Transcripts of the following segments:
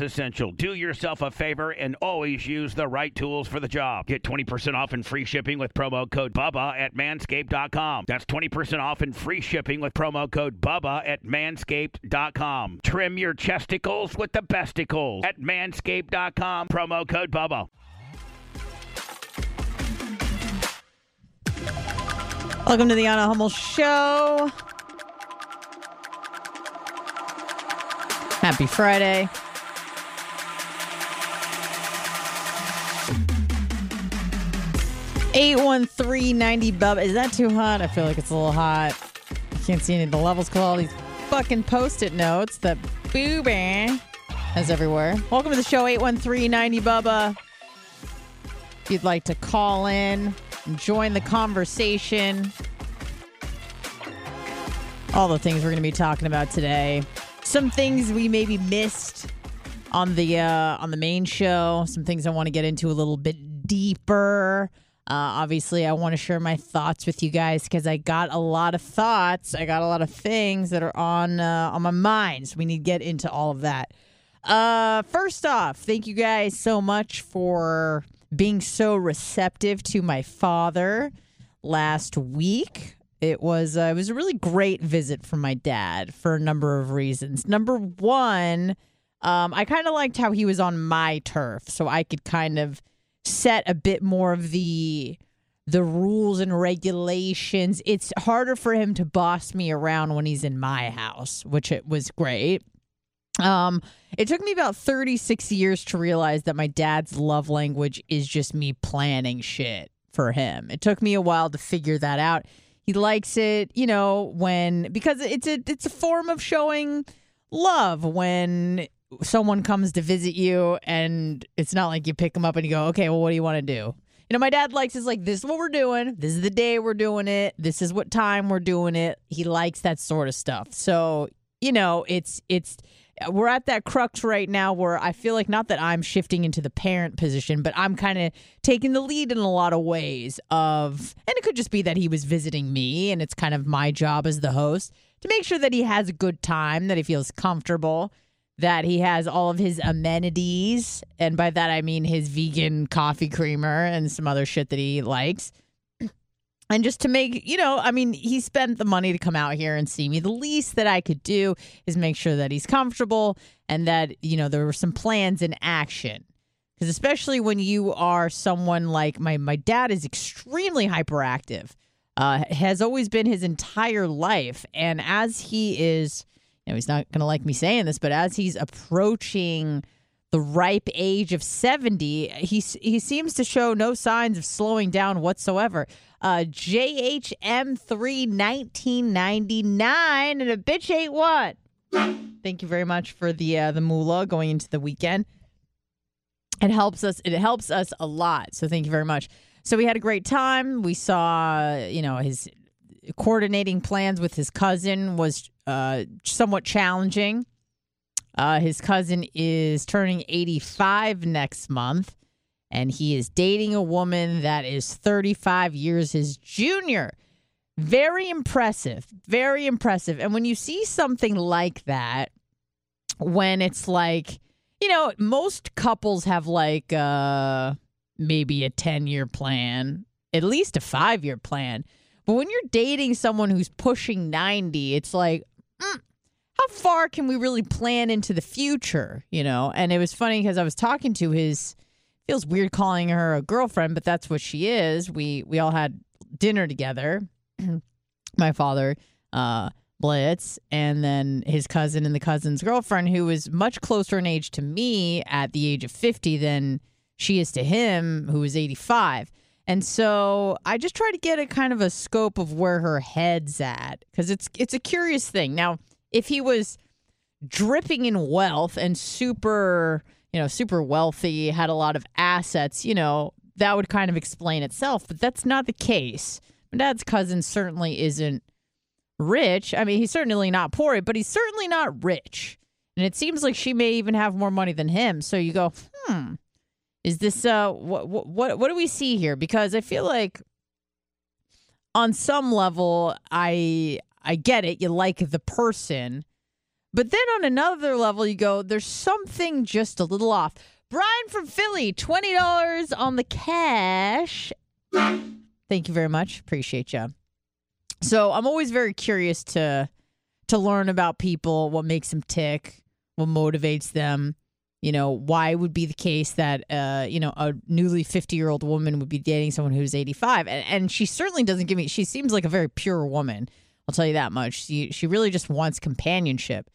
essential. Do yourself a favor and always use the right tools for the job. Get 20% off and free shipping with promo code BUBBA at Manscaped.com. That's 20% off and free shipping with promo code BUBBA at Manscaped.com. Trim your chesticles with the besticles at Manscaped.com. Promo code BUBBA. Welcome to the Anna Hummel Show. Happy Friday. $813.90 BUBBA. Is that too hot? I feel like it's a little hot. I can't see any of the levels because all these fucking post-it notes that Booba has everywhere. Welcome to the show, $813.90 BUBBA. If you'd like to call in and join the conversation. All the things we're going to be talking about today. Some things we maybe missed on the main show. Some things I want to get into a little bit deeper. Obviously, I want to share my thoughts with you guys because I got a lot of thoughts. I got a lot of things that are on my mind. So we need to get into all of that. First off, thank you guys so much for being so receptive to my father last week. It was a really great visit from my dad for a number of reasons. Number one, I kind of liked how he was on my turf, so I could kind of set a bit more of the rules and regulations. It's harder for him to boss me around when he's in my house, which it was great. It took me about 36 years to realize that my dad's love language is just me planning shit for him. It took me a while to figure that out. He likes it, you know, because it's a form of showing love when someone comes to visit you, and it's not like you pick them up and you go, okay, well, what do you want to do? You know, my dad likes is like, this is what we're doing. This is the day we're doing it. This is what time we're doing it. He likes that sort of stuff. So, you know, we're at that crux right now where I feel like, not that I'm shifting into the parent position, but I'm kind of taking the lead in a lot of ways and it could just be that he was visiting me and it's kind of my job as the host to make sure that he has a good time, that he feels comfortable, that he has all of his amenities, and by that I mean his vegan coffee creamer and some other shit that he likes. And just to make, you know, I mean, he spent the money to come out here and see me. The least that I could do is make sure that he's comfortable and that, you know, there were some plans in action. Because especially when you are someone like my dad is extremely hyperactive, has always been his entire life. And as he is Now, he's not going to like me saying this, but as he's approaching the ripe age of 70, he seems to show no signs of slowing down whatsoever. JHM3 1999, and a bitch ain't what? Thank you very much for the moolah going into the weekend. It helps us. It helps us a lot. So thank you very much. So we had a great time. We saw, you know, his coordinating plans with his cousin was somewhat challenging. His cousin is turning 85 next month, and he is dating a woman that is 35 years his junior. Very impressive. Very impressive. And when you see something like that, when it's like, you know, most couples have like maybe a 10-year plan, at least a 5-year plan. But when you're dating someone who's pushing 90, it's like, how far can we really plan into the future, you know? And it was funny because I was talking to his, feels weird calling her a girlfriend, but that's what she is. We all had dinner together, my father, Blitz, and then his cousin and the cousin's girlfriend, who is much closer in age to me at the age of 50 than she is to him, who is 85. And so I just try to get a kind of a scope of where her head's at, because it's a curious thing. Now, if he was dripping in wealth and super wealthy, had a lot of assets, you know, that would kind of explain itself. But that's not the case. My dad's cousin certainly isn't rich. I mean, he's certainly not poor, but he's certainly not rich. And it seems like she may even have more money than him. So you go, is this what do we see here? Because I feel like on some level, I get it. You like the person. But then on another level, you go, there's something just a little off. Brian from Philly, $20 on the cash. Thank you very much. Appreciate you. So I'm always very curious to learn about people, what makes them tick, what motivates them, you know, why it would be the case that, you know, a newly 50-year-old woman would be dating someone who's 85. And she certainly doesn't give me, she seems like a very pure woman. I'll tell you that much. She really just wants companionship.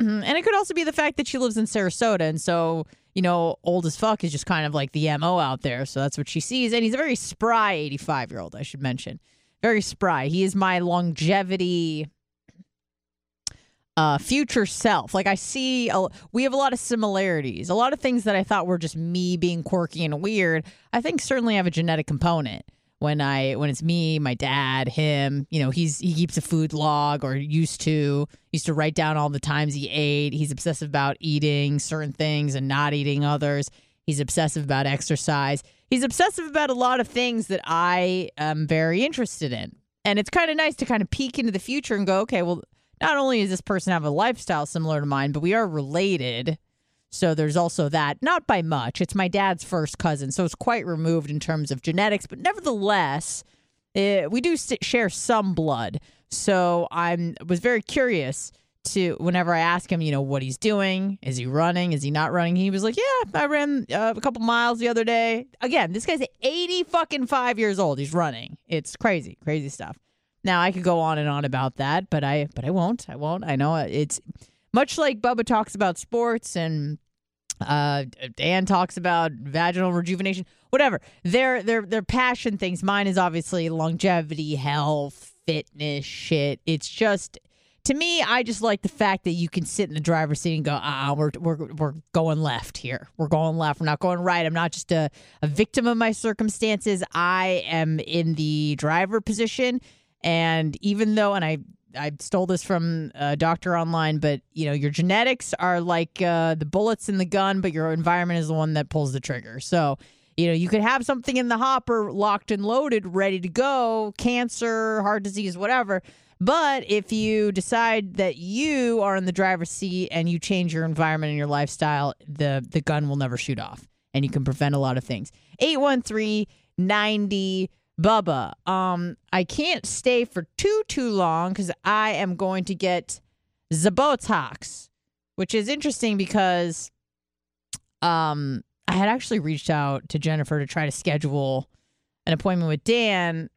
And it could also be the fact that she lives in Sarasota. And so, you know, old as fuck is just kind of like the MO out there. So that's what she sees. And he's a very spry 85-year-old, I should mention. Very spry. He is my longevity future self. Like, I see we have a lot of similarities. A lot of things that I thought were just me being quirky and weird, I think certainly have a genetic component. When it's me, my dad, him, you know, he keeps a food log, or used to write down all the times he ate. He's obsessive about eating certain things and not eating others. He's obsessive about exercise. He's obsessive about a lot of things that I am very interested in. And it's kind of nice to kind of peek into the future and go, okay, well, not only does this person have a lifestyle similar to mine, but we are related. So there's also that, not by much. It's my dad's first cousin, so it's quite removed in terms of genetics. But nevertheless, we do share some blood. So I was very curious to, whenever I asked him, you know, what he's doing. Is he running? Is he not running? He was like, yeah, I ran a couple miles the other day. Again, this guy's 85 years old. He's running. It's crazy, crazy stuff. Now, I could go on and on about that, but I won't. I won't. I know it's much like Bubba talks about sports and Dan talks about vaginal rejuvenation, whatever. Their passion things. Mine is obviously longevity, health, fitness, shit. It's just, to me, I just like the fact that you can sit in the driver's seat and go, we're going left here. We're going left. We're not going right. I'm not just a victim of my circumstances. I am in the driver position. And even though, and I stole this from a doctor online, but, you know, your genetics are like the bullets in the gun, but your environment is the one that pulls the trigger. So, you know, you could have something in the hopper locked and loaded, ready to go, cancer, heart disease, whatever. But if you decide that you are in the driver's seat and you change your environment and your lifestyle, the gun will never shoot off, and you can prevent a lot of things. 813-90 Bubba, I can't stay for too long because I am going to get the Botox, which is interesting because I had actually reached out to Jennifer to try to schedule an appointment with Dan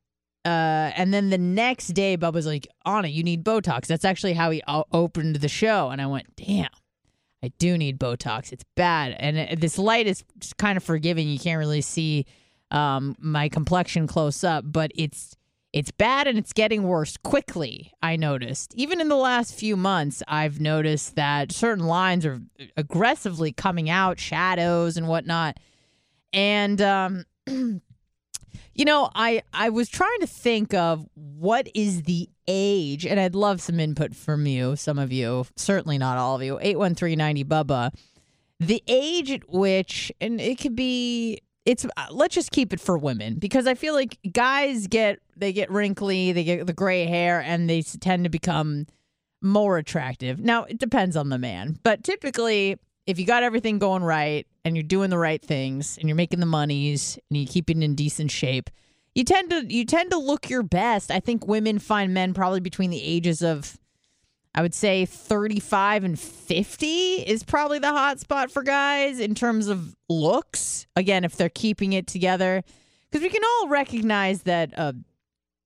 And then the next day, Bubba's like, Anna, you need Botox. That's actually how he opened the show. And I went, damn, I do need Botox. It's bad. And this light is kind of forgiving. You can't really see my complexion close up, but it's bad and it's getting worse quickly, I noticed. Even in the last few months, I've noticed that certain lines are aggressively coming out, shadows and whatnot. And, you know, I was trying to think of what is the age, and I'd love some input from you, some of you, certainly not all of you, 813-90-BUBBA, the age at which, and it could be... It's let's just keep it for women because I feel like guys get wrinkly, they get the gray hair, and they tend to become more attractive. Now, it depends on the man, but typically if you got everything going right and you're doing the right things and you're making the monies and you keep it in decent shape, you tend to look your best. I think women find men probably between the ages of, I would say, 35 and 50 is probably the hot spot for guys in terms of looks. Again, if they're keeping it together. Because we can all recognize that a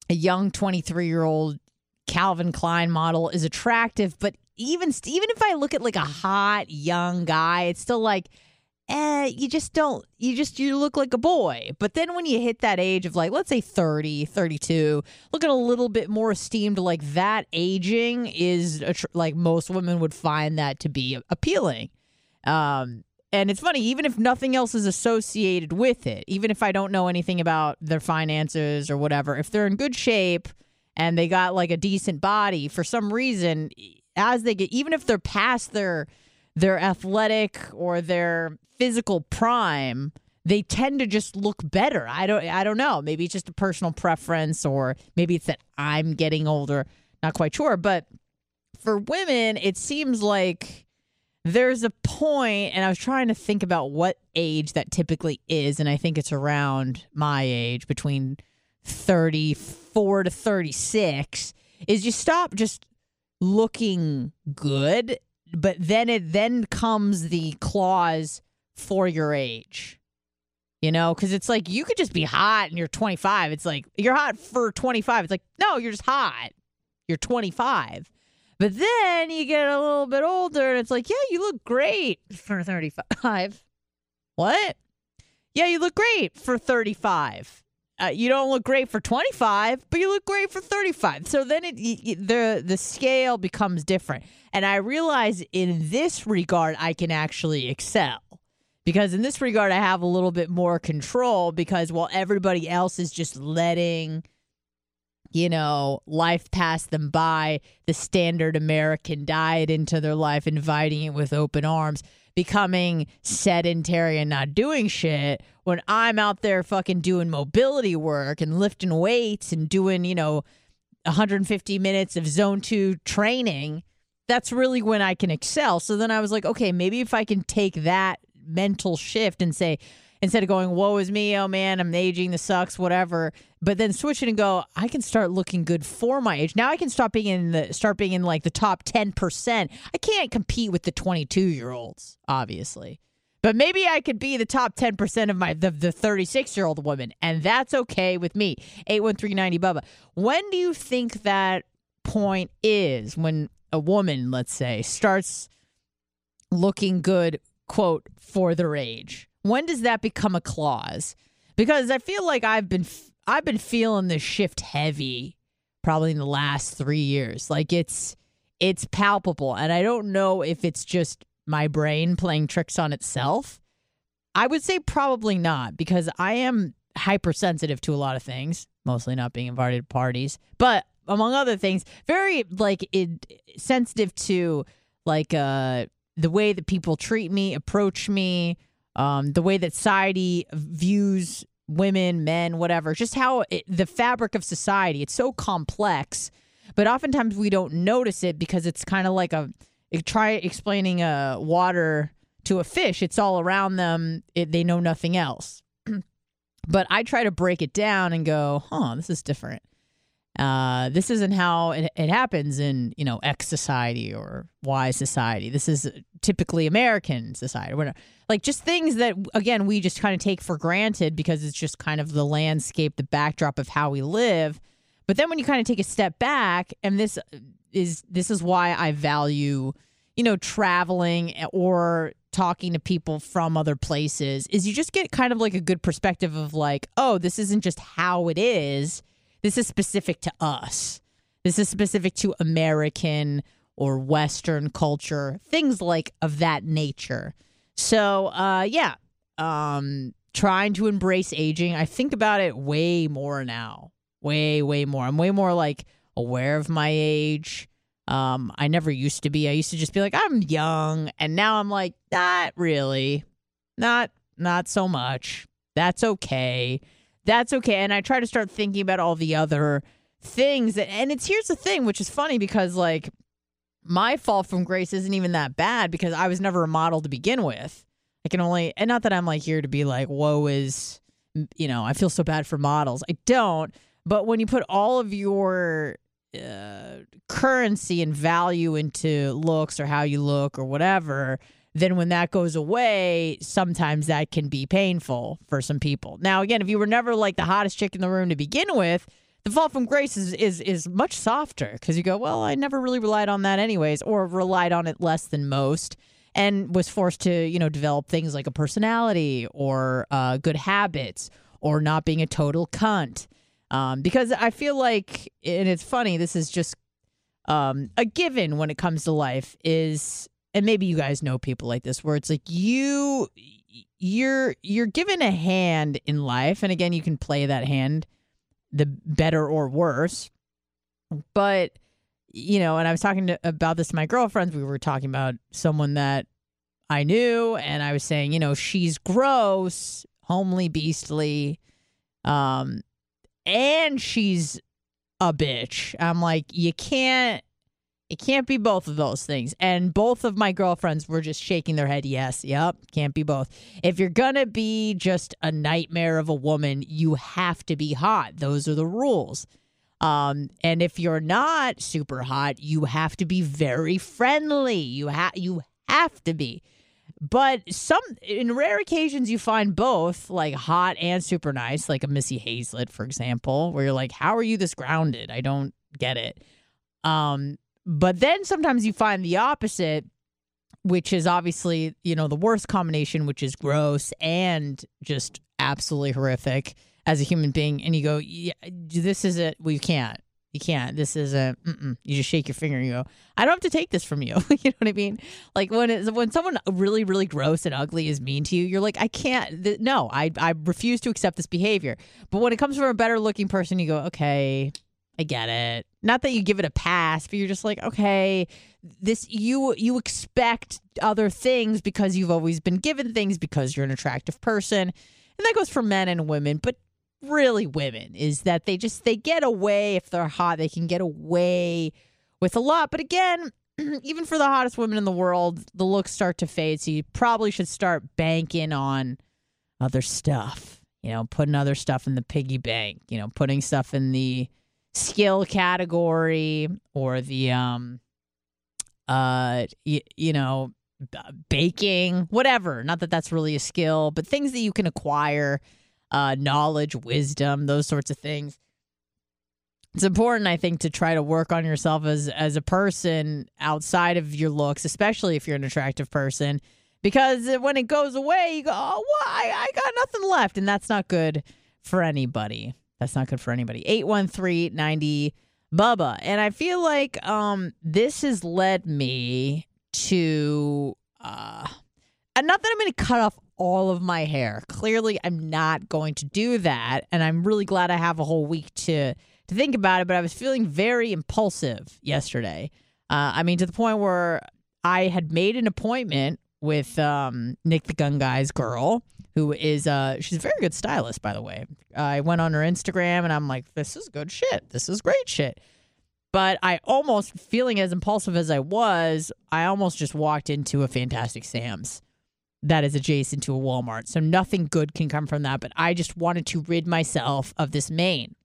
young 23-year-old Calvin Klein model is attractive. But even if I look at like a hot young guy, it's still like, you look like a boy. But then when you hit that age of like, let's say 30, 32, looking a little bit more esteemed like that, aging is like most women would find that to be appealing. And it's funny, even if nothing else is associated with it, even if I don't know anything about their finances or whatever, if they're in good shape and they got like a decent body, for some reason, as they get, even if they're past their athletic or their physical prime, they tend to just look better. I don't know. Maybe it's just a personal preference, or maybe it's that I'm getting older. Not quite sure. But for women, it seems like there's a point, and I was trying to think about what age that typically is, and I think it's around my age, between 34 to 36, is you stop just looking good. But then it comes the clause for your age, you know, because it's like you could just be hot and you're 25. It's like you're hot for 25. It's like, no, you're just hot. You're 25. But then you get a little bit older and it's like, yeah, you look great for 35. What? Yeah, you look great for 35. You don't look great for 25, but you look great for 35. So then the scale becomes different. And I realize in this regard, I can actually excel. Because in this regard, I have a little bit more control, because while everybody else is just letting, you know, life pass them by, the standard American diet into their life, inviting it with open arms, becoming sedentary and not doing shit, when I'm out there fucking doing mobility work and lifting weights and doing, you know, 150 minutes of zone 2 training, that's really when I can excel. So then I was like, okay, maybe if I can take that mental shift and say, instead of going, woe is me, oh man, I'm aging, this sucks, whatever, but then switch it and go, I can start looking good for my age. Now I can start being in like the top 10%. I can't compete with the 22-year-olds, obviously. But maybe I could be the top 10% of the 36-year-old woman, and that's okay with me. 813-90-BUBBA. When do you think that point is when a woman, let's say, starts looking good, quote, for their age? When does that become a clause? Because I feel like I've been feeling this shift heavy probably in the last 3 years. Like it's palpable, and I don't know if it's just my brain playing tricks on itself. I would say probably not, because I am hypersensitive to a lot of things, mostly not being invited to parties, but among other things, very like sensitive to like the way that people treat me, approach me, the way that society views women, men, whatever, just how the fabric of society, it's so complex, but oftentimes we don't notice it because it's kind of like try explaining water to a fish. It's all around them. They know nothing else. But I try to break it down and go, this is different. This isn't how it happens in, you know, X society or Y society. This is typically American society. Whatever. Like just things that, again, we just kind of take for granted because it's just kind of the landscape, the backdrop of how we live. But then when you kind of take a step back, and this is why I value, you know, traveling or talking to people from other places, is you just get kind of like a good perspective of like, oh, this isn't just how it is. This is specific to us. This is specific to American or Western culture, things like of that nature. So, trying to embrace aging. I think about it way more now, way more. I'm way more like aware of my age. I never used to be. I used to just be like, I'm young. And now I'm like, not really, not so much. That's okay. That's okay. And I try to start thinking about all the other things. And here's the thing, which is funny because like my fall from grace isn't even that bad because I was never a model to begin with. I can only, and not that I'm like here to be like, woe is, you know, I feel so bad for models. I don't. But when you put all of your currency and value into looks or how you look or whatever, then when that goes away, sometimes that can be painful for some people. Now, again, if you were never like the hottest chick in the room to begin with, the fall from grace is much softer because you go, well, I never really relied on that anyways, or relied on it less than most and was forced to, you know, develop things like a personality or good habits or not being a total cunt. Because I feel like, and it's funny, this is just a given when it comes to life is, and maybe you guys know people like this, where it's like you're given a hand in life. And again, you can play that hand, the better or worse. But, you know, and I was talking about this to my girlfriends. We were talking about someone that I knew, and I was saying, you know, she's gross, homely, beastly, and she's a bitch. I'm like, it can't be both of those things. And both of my girlfriends were just shaking their head. Yes. Yep. Can't be both. If you're going to be just a nightmare of a woman, you have to be hot. Those are the rules. And if you're not super hot, you have to be very friendly. You have to be. But in rare occasions, you find both, like hot and super nice, like a Missy Hazlett, for example, where you're like, how are you this grounded? I don't get it. But then sometimes you find the opposite, which is obviously, you know, the worst combination, which is gross and just absolutely horrific as a human being. And you go, yeah, this is it. Well, you can't. You can't. This is a, you just shake your finger and you go, I don't have to take this from you. You know what I mean? Like when someone really, really gross and ugly is mean to you, you're like, I can't. I refuse to accept this behavior. But when it comes from a better looking person, you go, okay, I get it. Not that you give it a pass, but you're just like, okay, this, you expect other things because you've always been given things because you're an attractive person. And that goes for men and women, but really women, is that they get away, if they're hot, they can get away with a lot. But again, even for the hottest women in the world, the looks start to fade. So you probably should start banking on other stuff, you know, putting other stuff in the piggy bank, you know, putting stuff in the skill category or the, you know, baking, whatever. Not that that's really a skill, but things that you can acquire. Knowledge, wisdom, those sorts of things. It's important, I think, to try to work on yourself as a person outside of your looks, especially if you're an attractive person, because when it goes away, you go, oh, why? I got nothing left. And that's not good for anybody. 813-90 Bubba. And I feel like this has led me to, and not that I'm going to cut off all of my hair. Clearly, I'm not going to do that. And I'm really glad I have a whole week to think about it. But I was feeling very impulsive yesterday. I mean, to the point where I had made an appointment with Nick the Gun Guy's girl, who is, she's a very good stylist, by the way. I went on her Instagram and I'm like, this is good shit. This is great shit. But I almost, feeling as impulsive as I was, I almost just walked into a Fantastic Sam's that is adjacent to a Walmart. So nothing good can come from that. But I just wanted to rid myself of this mane.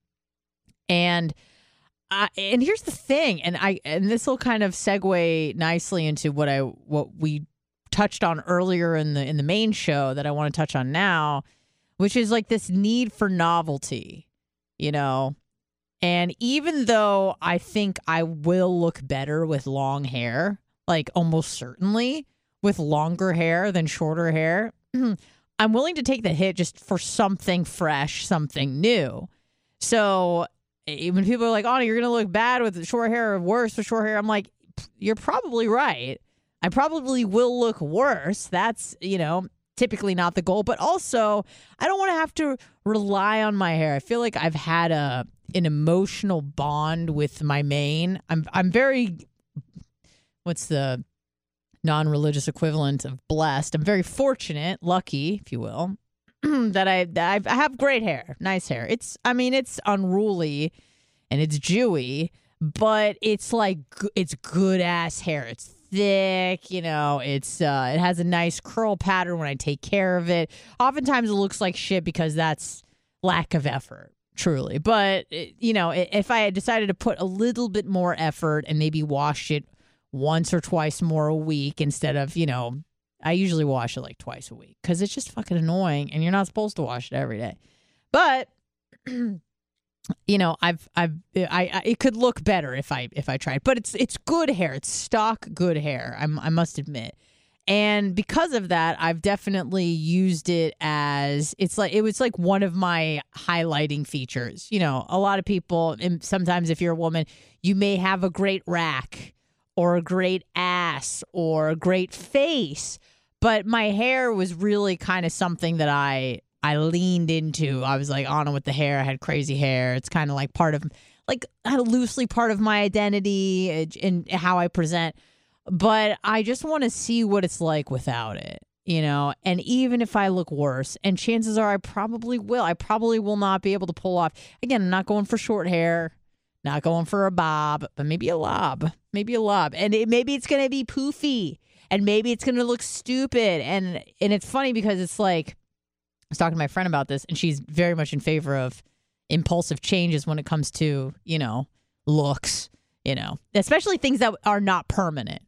And here's the thing. And this will kind of segue nicely into what we touched on earlier in the main show that I want to touch on now, which is like this need for novelty, you know, And even though I think I will look better with long hair, like almost certainly with longer hair than shorter hair, I'm willing to take the hit just for something fresh, something new. So when people are like, "Oh, you're going to look bad with short hair or worse with short hair," I'm like, you're probably right. I probably will look worse. That's, you know, typically not the goal. But also, I don't want to have to rely on my hair. I feel like I've had an emotional bond with my mane. I'm very, what's the non-religious equivalent of blessed? I'm very fortunate, lucky, if you will, that I have great hair, nice hair. It's unruly and it's Jewy, but it's like, it's good ass hair. It's thick, you know, it has a nice curl pattern when I take care of it. Oftentimes it looks like shit because that's lack of effort. Truly. But, you know, if I had decided to put a little bit more effort and maybe wash it once or twice more a week instead of, you know, I usually wash it like twice a week because it's just fucking annoying and you're not supposed to wash it every day. But, you know, it could look better if I tried, but it's good hair. It's stock good hair. I must admit. And because of that, I've definitely used it as it was like one of my highlighting features. You know, a lot of people, and sometimes if you're a woman, you may have a great rack or a great ass or a great face. But my hair was really kind of something that I leaned into. I was like, Anna with the hair. I had crazy hair. It's kind of like loosely part of my identity and how I present. But I just want to see what it's like without it, you know, and even if I look worse, and chances are I probably will not be able to pull off. Again, I'm not going for short hair, not going for a bob, but maybe a lob. And maybe it's going to be poofy and maybe it's going to look stupid. And it's funny because it's like, I was talking to my friend about this and she's very much in favor of impulsive changes when it comes to, you know, looks, you know, especially things that are not permanent.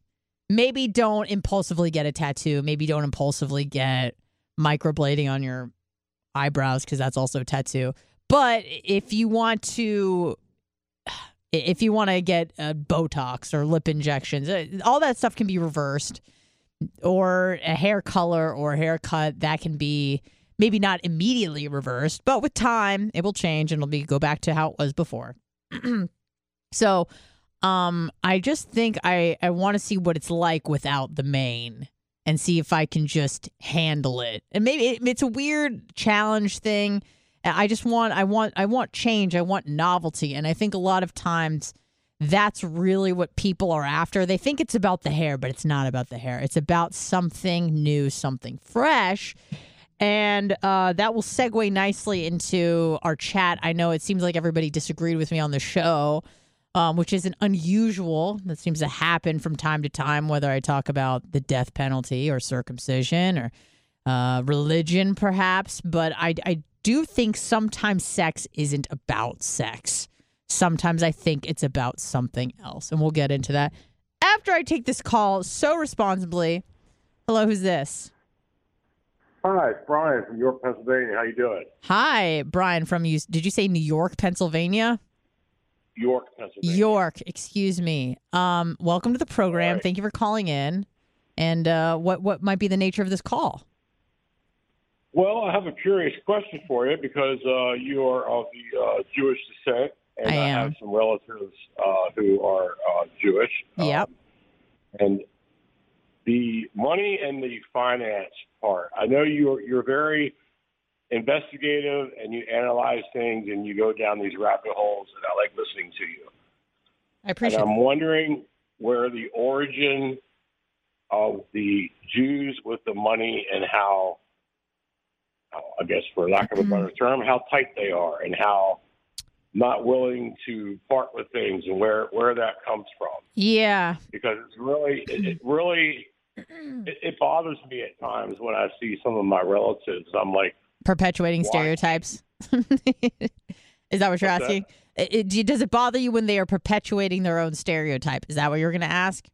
Maybe don't impulsively get a tattoo. Maybe don't impulsively get microblading on your eyebrows because that's also a tattoo. But if you want to get Botox or lip injections, all that stuff can be reversed, or a hair color or a haircut that can be maybe not immediately reversed, but with time it will change and it'll go back to how it was before. So I just think I want to see what it's like without the mane and see if I can just handle it. And maybe it's a weird challenge thing. I want change. I want novelty. And I think a lot of times that's really what people are after. They think it's about the hair, but it's not about the hair. It's about something new, something fresh. And that will segue nicely into our chat. I know it seems like everybody disagreed with me on the show. Which isn't unusual. That seems to happen from time to time, whether I talk about the death penalty or circumcision or religion, perhaps. But I do think sometimes sex isn't about sex. Sometimes I think it's about something else. And we'll get into that after I take this call so responsibly. Hello, who's this? Hi, it's Brian from York, Pennsylvania. How you doing? Hi, Brian from, did you say New York, Pennsylvania? York, Pennsylvania. York, excuse me. Welcome to the program. Right. Thank you for calling in. And what might be the nature of this call? Well, I have a curious question for you because you are of the Jewish descent, and I have some relatives who are Jewish. Yep. And the money and the finance part. I know you're very investigative and you analyze things and you go down these rabbit holes, and I like listening to you. I appreciate it. And I'm wondering where the origin of the Jews with the money and how, I guess for lack of a better term, how tight they are and how not willing to part with things and where that comes from. Yeah. Because it's really, it bothers me at times when I see some of my relatives. I'm like, perpetuating stereotypes. Is that what you're asking? Does it bother you when they are perpetuating their own stereotype? Is that what you're going to ask?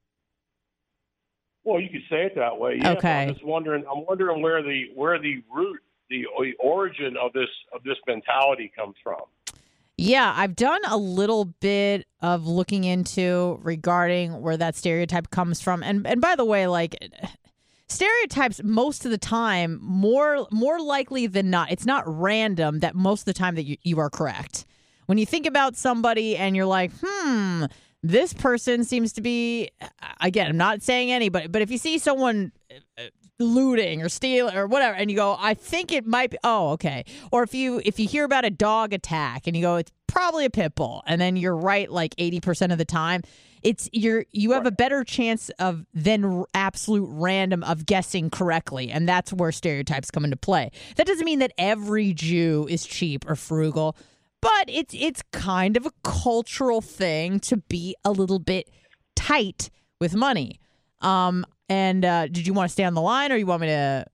Well, you could say it that way. Yeah, okay. I'm just wondering. I'm wondering where the root, the origin of this mentality comes from. Yeah, I've done a little bit of looking into regarding where that stereotype comes from. And by the way, like, stereotypes most of the time, more likely than not, it's not random that most of the time that you are correct. When you think about somebody and you're like, this person seems to be, again, I'm not saying anybody, but if you see someone looting or stealing or whatever, and you go, I think it might be, oh, okay. Or if you hear about a dog attack and you go, it's probably a pit bull, and then you're right like 80% of the time, you have a better chance of than absolute random of guessing correctly, and that's where stereotypes come into play. That doesn't mean that every Jew is cheap or frugal. But it's kind of a cultural thing to be a little bit tight with money. And did you want to stay on the line, or you want me to?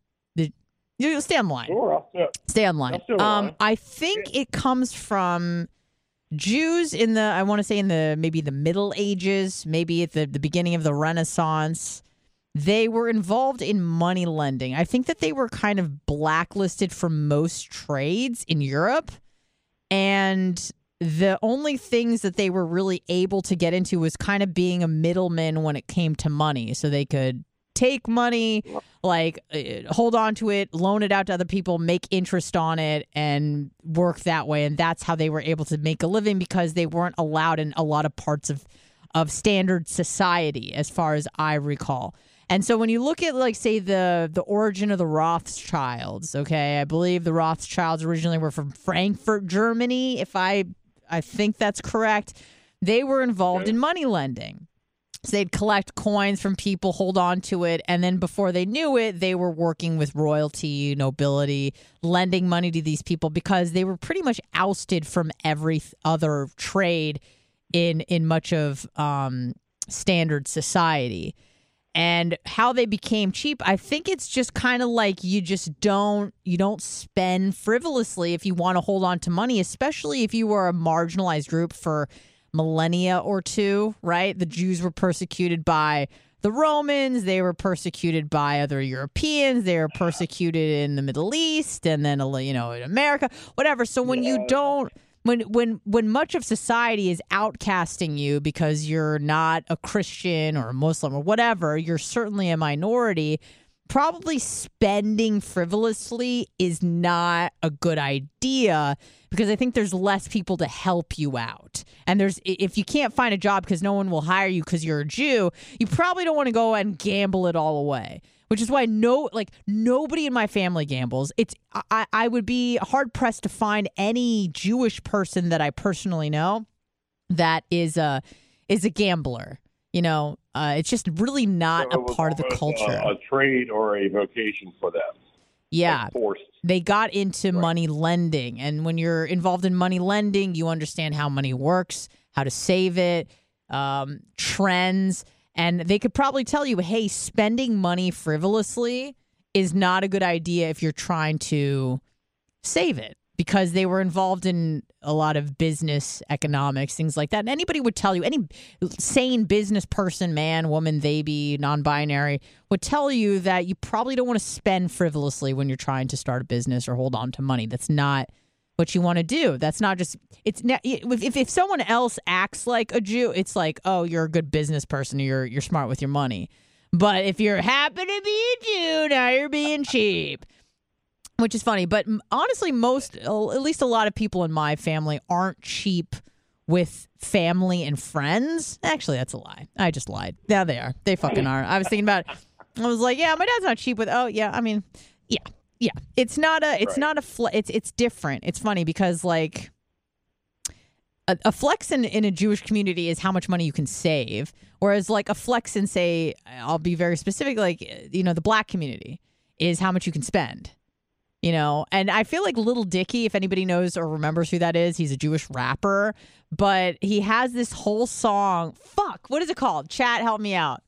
You stay on the line. Sure, I'll stay on the line. I think it comes from Jews in the, I want to say in the maybe the Middle Ages, maybe at the beginning of the Renaissance. They were involved in money lending. I think that they were kind of blacklisted from most trades in Europe. And the only things that they were really able to get into was kind of being a middleman when it came to money. So they could take money, like hold on to it, loan it out to other people, make interest on it, and work that way. And that's how they were able to make a living, because they weren't allowed in a lot of parts of standard society, as far as I recall. And so when you look at, like, say, the origin of the Rothschilds, okay, I believe the Rothschilds originally were from Frankfurt, Germany, if I think that's correct. They were involved in money lending. So they'd collect coins from people, hold on to it, and then before they knew it, they were working with royalty, nobility, lending money to these people because they were pretty much ousted from every other trade in much of standard society. And how they became cheap, I think it's just kind of like you don't spend frivolously if you want to hold on to money, especially if you were a marginalized group for millennia or two, right? The Jews were persecuted by the Romans. They were persecuted by other Europeans. They were persecuted in the Middle East and then, you know, in America, whatever. So when you don't... When much of society is outcasting you because you're not a Christian or a Muslim or whatever, you're certainly a minority, probably spending frivolously is not a good idea because I think there's less people to help you out. And if you can't find a job because no one will hire you because you're a Jew, you probably don't want to go and gamble it all away. Which is why nobody in my family gambles. I would be hard-pressed to find any Jewish person that I personally know that is a gambler. You know, it's just really not a part of the culture. A trade or a vocation for them. Yeah. They got into money lending. And when you're involved in money lending, you understand how money works, how to save it, trends. And they could probably tell you, hey, spending money frivolously is not a good idea if you're trying to save it, because they were involved in a lot of business economics, things like that. And anybody would tell you, any sane business person, man, woman, they be, non-binary, would tell you that you probably don't want to spend frivolously when you're trying to start a business or hold on to money. That's not what you want to do. That's not just, it's if someone else acts like a Jew, it's like, oh, you're a good business person, you're smart with your money. But if you're happen to be a Jew, now you're being cheap, which is funny. But honestly, at least a lot of people in my family aren't cheap with family and friends. Actually, that's a lie. I just lied. Yeah, they are. They fucking are. I was thinking about it. I was like, yeah, my dad's not cheap with. Oh, yeah. I mean, yeah. Yeah, it's not a, it's different. It's funny because, like, a flex in a Jewish community is how much money you can save. Whereas, like, a flex in, say, I'll be very specific, like, you know, the black community is how much you can spend, you know. And I feel like Lil Dickie, if anybody knows or remembers who that is, he's a Jewish rapper. But he has this whole song. Fuck, what is it called? Chat, help me out.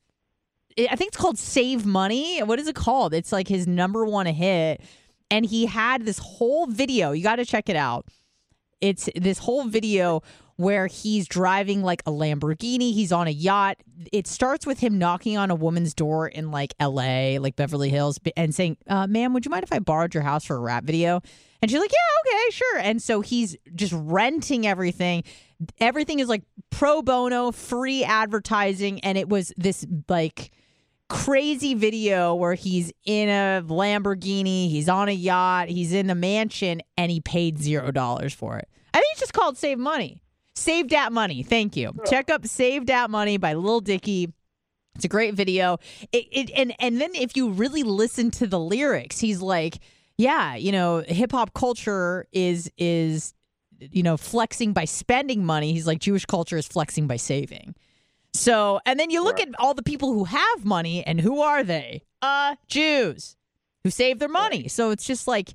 I think it's called Save Money. What is it called? It's like his number one hit. And he had this whole video. You got to check it out. It's this whole video where he's driving like a Lamborghini. He's on a yacht. It starts with him knocking on a woman's door in like L.A., like Beverly Hills, and saying, ma'am, would you mind if I borrowed your house for a rap video? And she's like, yeah, okay, sure. And so he's just renting everything. Everything is like pro bono, free advertising. And it was this like crazy video where he's in a Lamborghini, he's on a yacht, he's in a mansion, and he paid $0 for it. I think it's just called Save Money. Save Dat Money. Thank you. Check up Save Dat Money by Lil Dickie. It's a great video. And then if you really listen to the lyrics, he's like, yeah, you know, hip hop culture is, you know, flexing by spending money. He's like, Jewish culture is flexing by saving. So, and then you look at all the people who have money, and who are they? Jews who save their money. So it's just like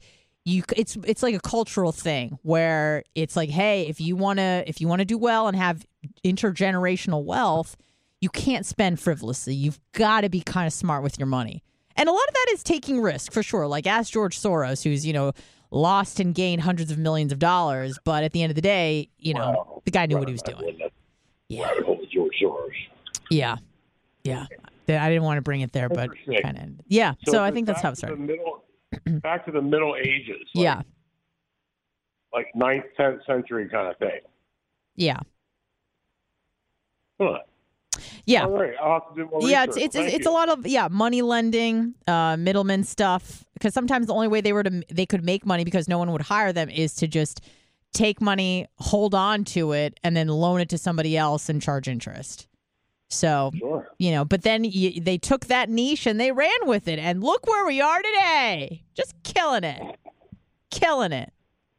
it's like a cultural thing where it's like, hey, if you want to do well and have intergenerational wealth, you can't spend frivolously. You've got to be kind of smart with your money. And a lot of that is taking risk, for sure. Like, ask George Soros, who's, you know, lost and gained hundreds of millions of dollars. But at the end of the day, you know, the guy knew what he was doing. Yeah. George Soros. Yeah. Yeah. I didn't want to bring it there, but kind of. Yeah. So I think that's how it started. Back to the Middle Ages. Like, yeah. Like 9th, 10th century kind of thing. Yeah. Huh. Yeah. All right. I'll have to do more research. It's a lot of money lending, middleman stuff, because sometimes the only way they could make money, because no one would hire them, is to just take money, hold on to it, and then loan it to somebody else and charge interest. So, you know, but then they took that niche and they ran with it, and look where we are today. Just killing it. Killing it.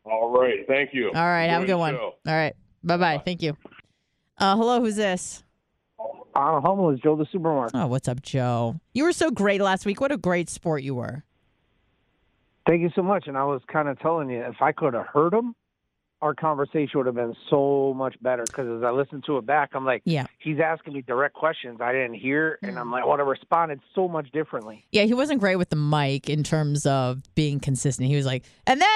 All right. Thank you. All right. Have a good one. All right. Bye-bye. Thank you. Hello. Who's this? Anna Hummel is Joe the Supermarket. Oh, what's up, Joe? You were so great last week. What a great sport you were. Thank you so much. And I was kind of telling you, if I could have heard him, our conversation would have been so much better. Because as I listened to it back, I'm like, yeah, he's asking me direct questions I didn't hear. And I'm like, I would have responded so much differently. Yeah, he wasn't great with the mic in terms of being consistent. He was like, and then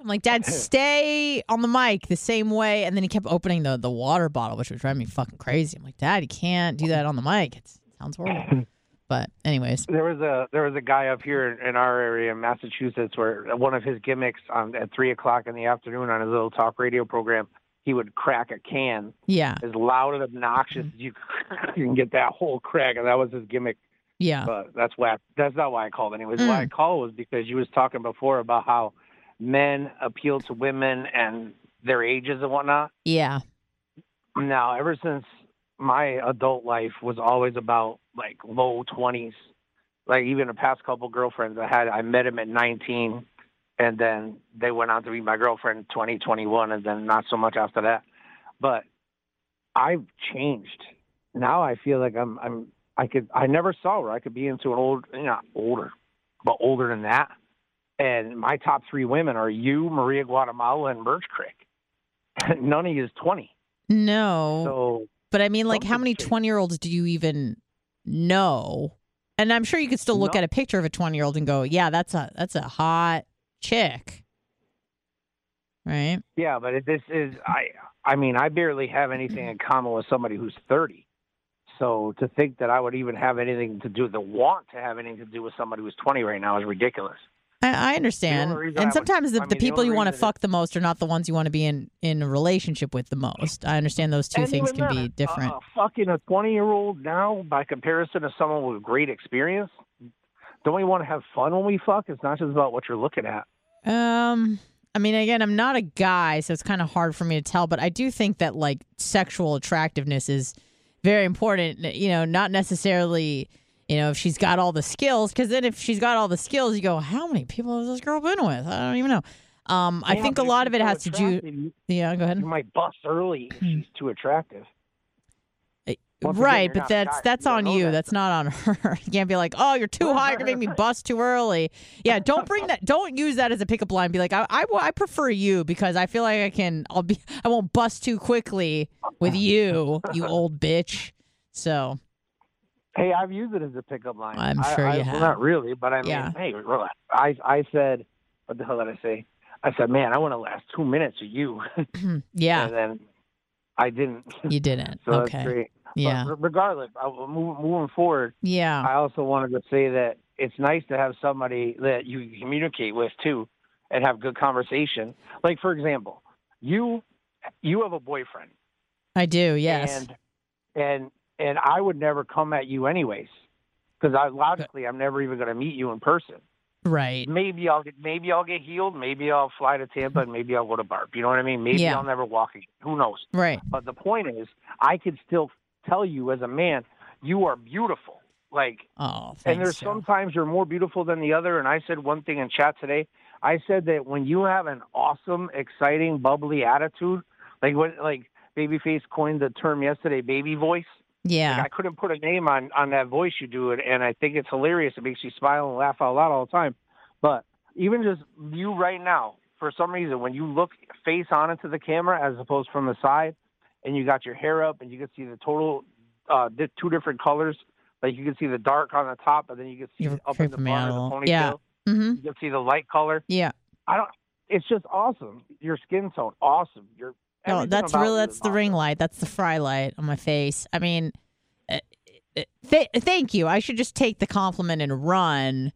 I'm like, Dad, stay on the mic the same way. And then he kept opening the water bottle, which would drive me fucking crazy. I'm like, Dad, you can't do that on the mic. It sounds horrible. But anyways. There was a guy up here in our area in Massachusetts where one of his gimmicks at 3 o'clock in the afternoon on his little talk radio program, he would crack a can. Yeah. As loud and obnoxious as you can get that whole crack. And that was his gimmick. Yeah. But that's whack. That's not why I called. Anyways, why I called was because you was talking before about how men appeal to women and their ages and whatnot. Yeah. Now, ever since my adult life was always about like low 20s, like even the past couple girlfriends I had, I met them at 19 and then they went on to be my girlfriend 20, 21, and then not so much after that. But I've changed. Now I feel like I never saw where I could be into an older than that. And my top three women are you, Maria Guatemala, and Birch Creek. None of you is 20. No. So, but I mean, like, how many 20-year-olds do you even know? And I'm sure you could still look at a picture of a 20-year-old and go, yeah, that's a hot chick. Right? Yeah, but this is, I mean, I barely have anything in common with somebody who's 30. So to think that I would even have anything to do, the want to have anything to do with somebody who's 20 right now is ridiculous. I understand. And sometimes the people you want to fuck the most are not the ones you want to be in a relationship with the most. I understand those two things can be different. Fucking a 20-year-old now, by comparison to someone with great experience, don't we want to have fun when we fuck? It's not just about what you're looking at. I mean, again, I'm not a guy, so it's kind of hard for me to tell, but I do think that, like, sexual attractiveness is very important. You know, not necessarily... You know, if she's got all the skills, because then if she's got all the skills, you go, how many people has this girl been with? I don't even know. I think a lot of it has to do. Yeah, go ahead. You might bust early if she's too attractive. Right, but that's on you. That's not on her. You can't be like, oh, you're too high. You're going to make me bust too early. Yeah, don't bring that. Don't use that as a pickup line. Be like, I prefer you because I feel like I won't bust too quickly with you, you old bitch. So. Hey, I've used it as a pickup line. I'm sure you have. Well, not really, but I mean, hey, relax. I said, what the hell did I say? I said, man, I want to last 2 minutes with you. Yeah. And then I didn't. You didn't. So okay. That's great. Yeah. But regardless, moving forward, yeah. I also wanted to say that it's nice to have somebody that you communicate with, too. and have good conversation. Like, for example, you have a boyfriend. I do, yes. And I would never come at you anyways, because logically I'm never even going to meet you in person. Right. Maybe I'll get healed. Maybe I'll fly to Tampa and maybe I'll go to Barb. You know what I mean? Maybe I'll never walk again. Who knows? Right. But the point is, I could still tell you as a man, you are beautiful. Like, oh, thanks, and there's sometimes you're more beautiful than the other. And I said one thing in chat today. I said that when you have an awesome, exciting, bubbly attitude, like Babyface coined the term yesterday, baby voice. Yeah. Like, I couldn't put a name on that voice you do, and I think it's hilarious. It makes you smile and laugh out loud all the time. But even just you right now, for some reason, when you look face on into the camera as opposed from the side, and you got your hair up and you can see the total two different colors. Like, you can see the dark on the top, and then you can see up in the bottom of the ponytail. Yeah. Mm-hmm. You can see the light color. Yeah. It's just awesome. Your skin tone, awesome. No, that's real. That's the ring light. That's the fry light on my face. I mean, thank you. I should just take the compliment and run.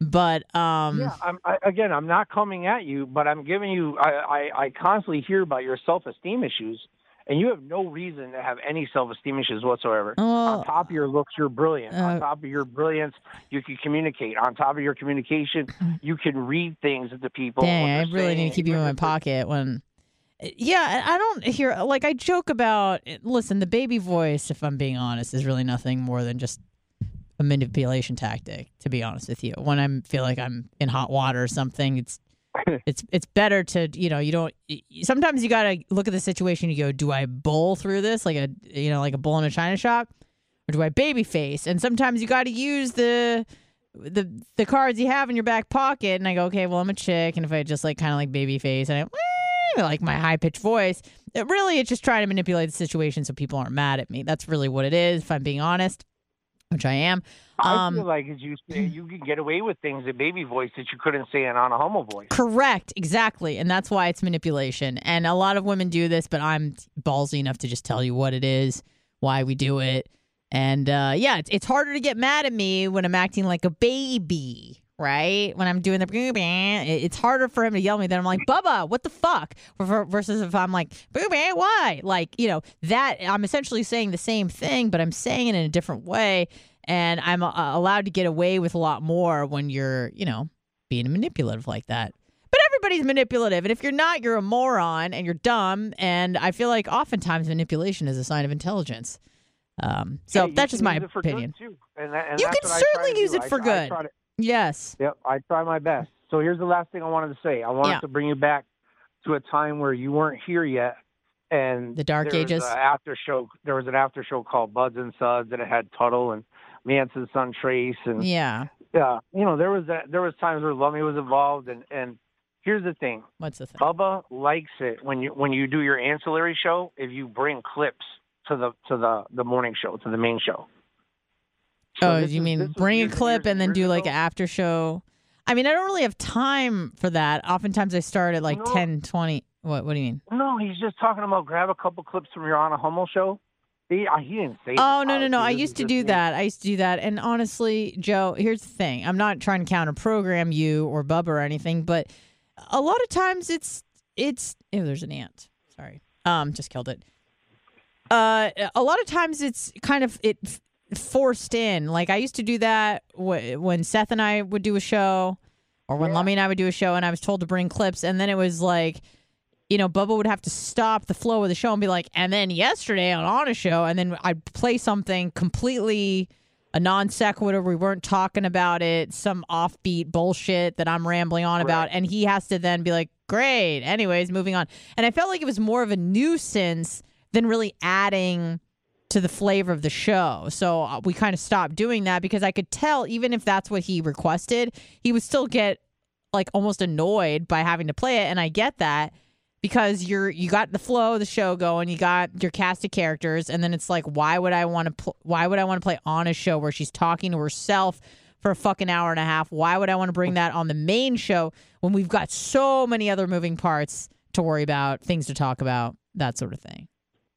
But yeah, I'm not coming at you, but I'm giving you. I constantly hear about your self-esteem issues. And you have no reason to have any self-esteem issues whatsoever. Oh. On top of your looks, you're brilliant. On top of your brilliance, you can communicate. On top of your communication, you can read things to people. Dang, I really need to keep you in my pocket. I don't hear, like, I joke about, listen, the baby voice, if I'm being honest, is really nothing more than just a manipulation tactic, to be honest with you. When I feel like I'm in hot water or something, it's better to, you don't, sometimes you got to look at the situation. You go, do I bowl through this like a bowl in a China shop, or do I baby face? And sometimes you got to use the cards you have in your back pocket. And I go, okay, well, I'm a chick. And if I just like kind of like baby face and I like my high pitched voice, it's just trying to manipulate the situation so people aren't mad at me. That's really what it is, if I'm being honest. Which I am. I feel like, as you say, you can get away with things in baby voice that you couldn't say in Anna Hummel voice. Correct. Exactly. And that's why it's manipulation. And a lot of women do this, but I'm ballsy enough to just tell you what it is, why we do it. And it's harder to get mad at me when I'm acting like a baby, right? When I'm doing it's harder for him to yell at me than I'm like, Bubba, what the fuck? Versus if I'm like, boo, man, why? Like, that I'm essentially saying the same thing, but I'm saying it in a different way. And I'm allowed to get away with a lot more when you're, being manipulative like that. But everybody's manipulative. And if you're not, you're a moron and you're dumb. And I feel like oftentimes manipulation is a sign of intelligence. So that's just my opinion. You can certainly use it for good. Yes. Yep. I try my best. So here's the last thing I wanted to say. I wanted to bring you back to a time where you weren't here yet, and the Dark Ages. There was an after show called Buds and Suds, and it had Tuttle and Manson, Son Trace, and there was times where Lummi was involved, and here's the thing. What's the thing? Bubba likes it when you do your ancillary show if you bring clips to the morning show, to the main show. So you mean bring a clip and then do like an after show? I mean, I don't really have time for that. Oftentimes I start at like 10, 20. What do you mean? No, he's just talking about grab a couple clips from your Anna Hummel show. He didn't say that. Oh, no. I used to do that. And honestly, Joe, here's the thing. I'm not trying to counter-program you or Bubba or anything, but a lot of times it's there's an ant. Sorry. Just killed it. A lot of times it's kind of... forced in. Like, I used to do that when Seth and I would do a show, or when Lummi and I would do a show, and I was told to bring clips, and then it was like, Bubba would have to stop the flow of the show and be like, and then yesterday on a show, and then I'd play something completely a non sequitur. We weren't talking about it, some offbeat bullshit that I'm rambling on about, and he has to then be like, great, anyways, moving on. And I felt like it was more of a nuisance than really adding to the flavor of the show. So we kind of stopped doing that because I could tell, even if that's what he requested, he would still get like almost annoyed by having to play it. And I get that, because you got the flow of the show going, you got your cast of characters, and then it's like, why would I want to play on a show where she's talking to herself for a fucking hour and a half? Why would I want to bring that on the main show when we've got so many other moving parts to worry about, things to talk about, that sort of thing?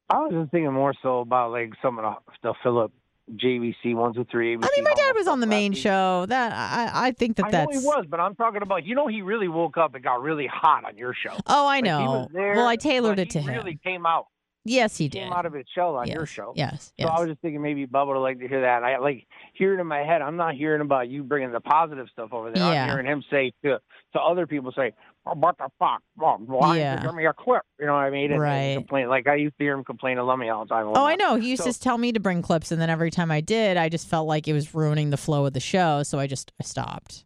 I was just thinking more so about like some of the Philip JVC 123. ABC, I mean, my dad was on the main show. That I think that that's. I know he was, but I'm talking about. You know, he really woke up and got really hot on your show. Oh, I know. He was there, well, I tailored it to him. He really came out. Yes, he did. Came out of his shell on your show. Yes, yes. So I was just thinking maybe Bubba would like to hear that. And I like hear it in my head. I'm not hearing about you bringing the positive stuff over there. Yeah. I'm hearing him say to other people say, oh, "What the fuck? Why did you give me a clip?" You know what I mean? And right. Complain like I used to hear him complain to Lummy all the time. Oh, I know. He used to tell me to bring clips, and then every time I did, I just felt like it was ruining the flow of the show, so I stopped.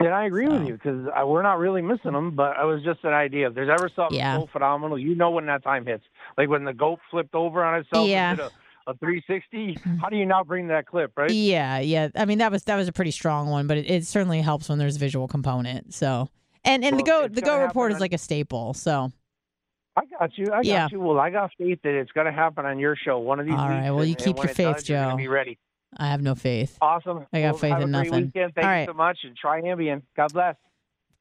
And I agree with you because we're not really missing them, but it was just an idea. If there's ever something so phenomenal, you know when that time hits. Like when the goat flipped over on itself and did a 360, how do you not bring that clip, right? Yeah, yeah. I mean, that was a pretty strong one, but it certainly helps when there's a visual component. So, And the goat report is like a staple, so. I got you. I got you. Well, I got faith that it's going to happen on your show one of these weeks. All right, well, you keep your faith, Joe. You're going to be ready. I have no faith. Awesome. I got faith in nothing. Have a great weekend. Thank you so much. And try Ambien. God bless.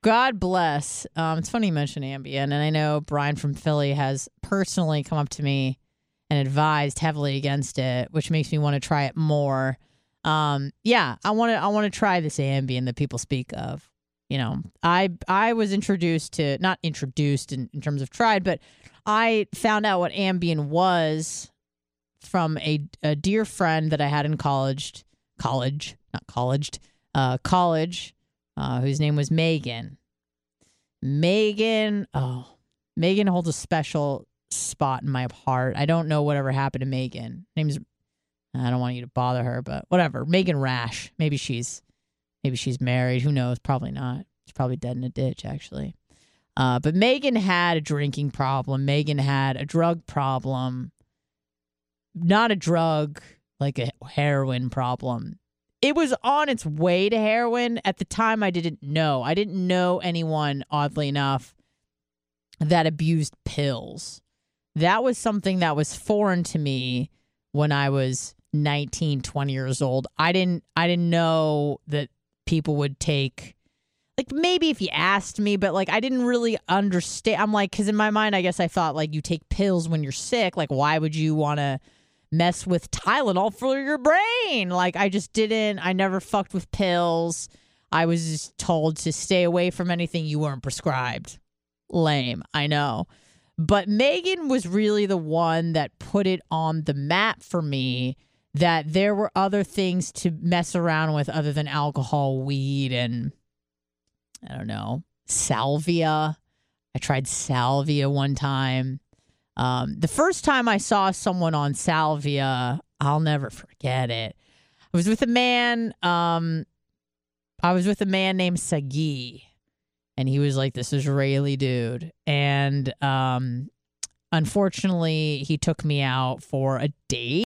God bless. It's funny you mention Ambien. And I know Brian from Philly has personally come up to me and advised heavily against it, which makes me want to try it more. I want to try this Ambien that people speak of. You know, I was introduced to, not introduced in terms of tried, but I found out what Ambien was from a dear friend that I had in college, whose name was Megan. Megan holds a special spot in my heart. I don't know whatever happened to Megan. I don't want you to bother her, but whatever. Megan Rash. Maybe she's married. Who knows? Probably not. She's probably dead in a ditch, actually. But Megan had a drinking problem. Megan had a drug problem. Not a drug, like a heroin problem. It was on its way to heroin. At the time, I didn't know. I didn't know anyone, oddly enough, that abused pills. That was something that was foreign to me when I was 19, 20 years old. I didn't know that people would take, like, maybe if you asked me, but, like, I didn't really understand. I'm like, because in my mind, I guess I thought, like, you take pills when you're sick. Like, why would you want to mess with Tylenol for your brain? Like, I just didn't. I never fucked with pills. I was told to stay away from anything you weren't prescribed. Lame, I know. But Megan was really the one that put it on the map for me that there were other things to mess around with other than alcohol, weed, and, I don't know, salvia. I tried salvia one time. The first time I saw someone on salvia, I'll never forget it. I was with a man. Named Sagi, and he was like this Israeli dude. And unfortunately, he took me out for a date.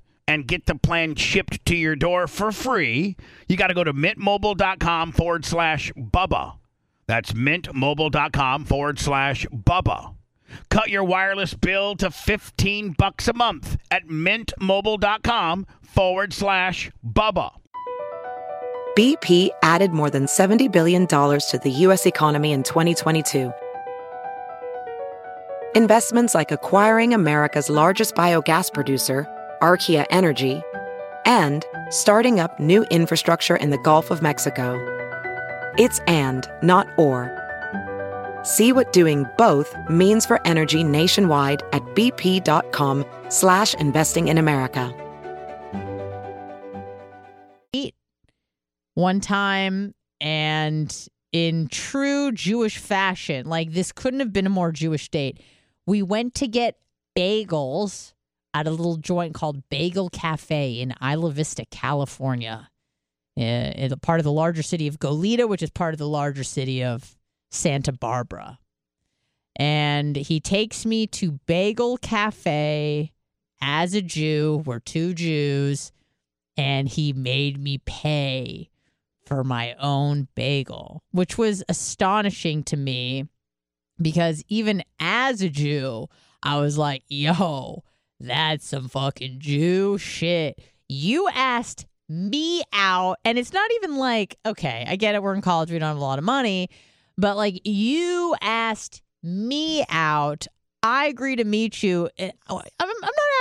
and get the plan shipped to your door for free, you got to go to mintmobile.com/Bubba. That's mintmobile.com/Bubba. Cut your wireless bill to $15 a month at mintmobile.com/Bubba. BP added more than $70 billion to the U.S. economy in 2022. Investments like acquiring America's largest biogas producer, Archaea Energy, and starting up new infrastructure in the Gulf of Mexico. It's and, not or. See what doing both means for energy nationwide at bp.com/investing in America. One time, and in true Jewish fashion, like this couldn't have been a more Jewish date, we went to get bagels at a little joint called Bagel Cafe in Isla Vista, California. It's a part of the larger city of Goleta, which is part of the larger city of Santa Barbara. And he takes me to Bagel Cafe as a Jew. We're two Jews. And he made me pay for my own bagel, which was astonishing to me because even as a Jew, I was like, yo, that's some fucking Jew shit. You asked me out, and it's not even like, okay, I get it, we're in college, we don't have a lot of money, but like you asked me out, I agree to meet you. I'm not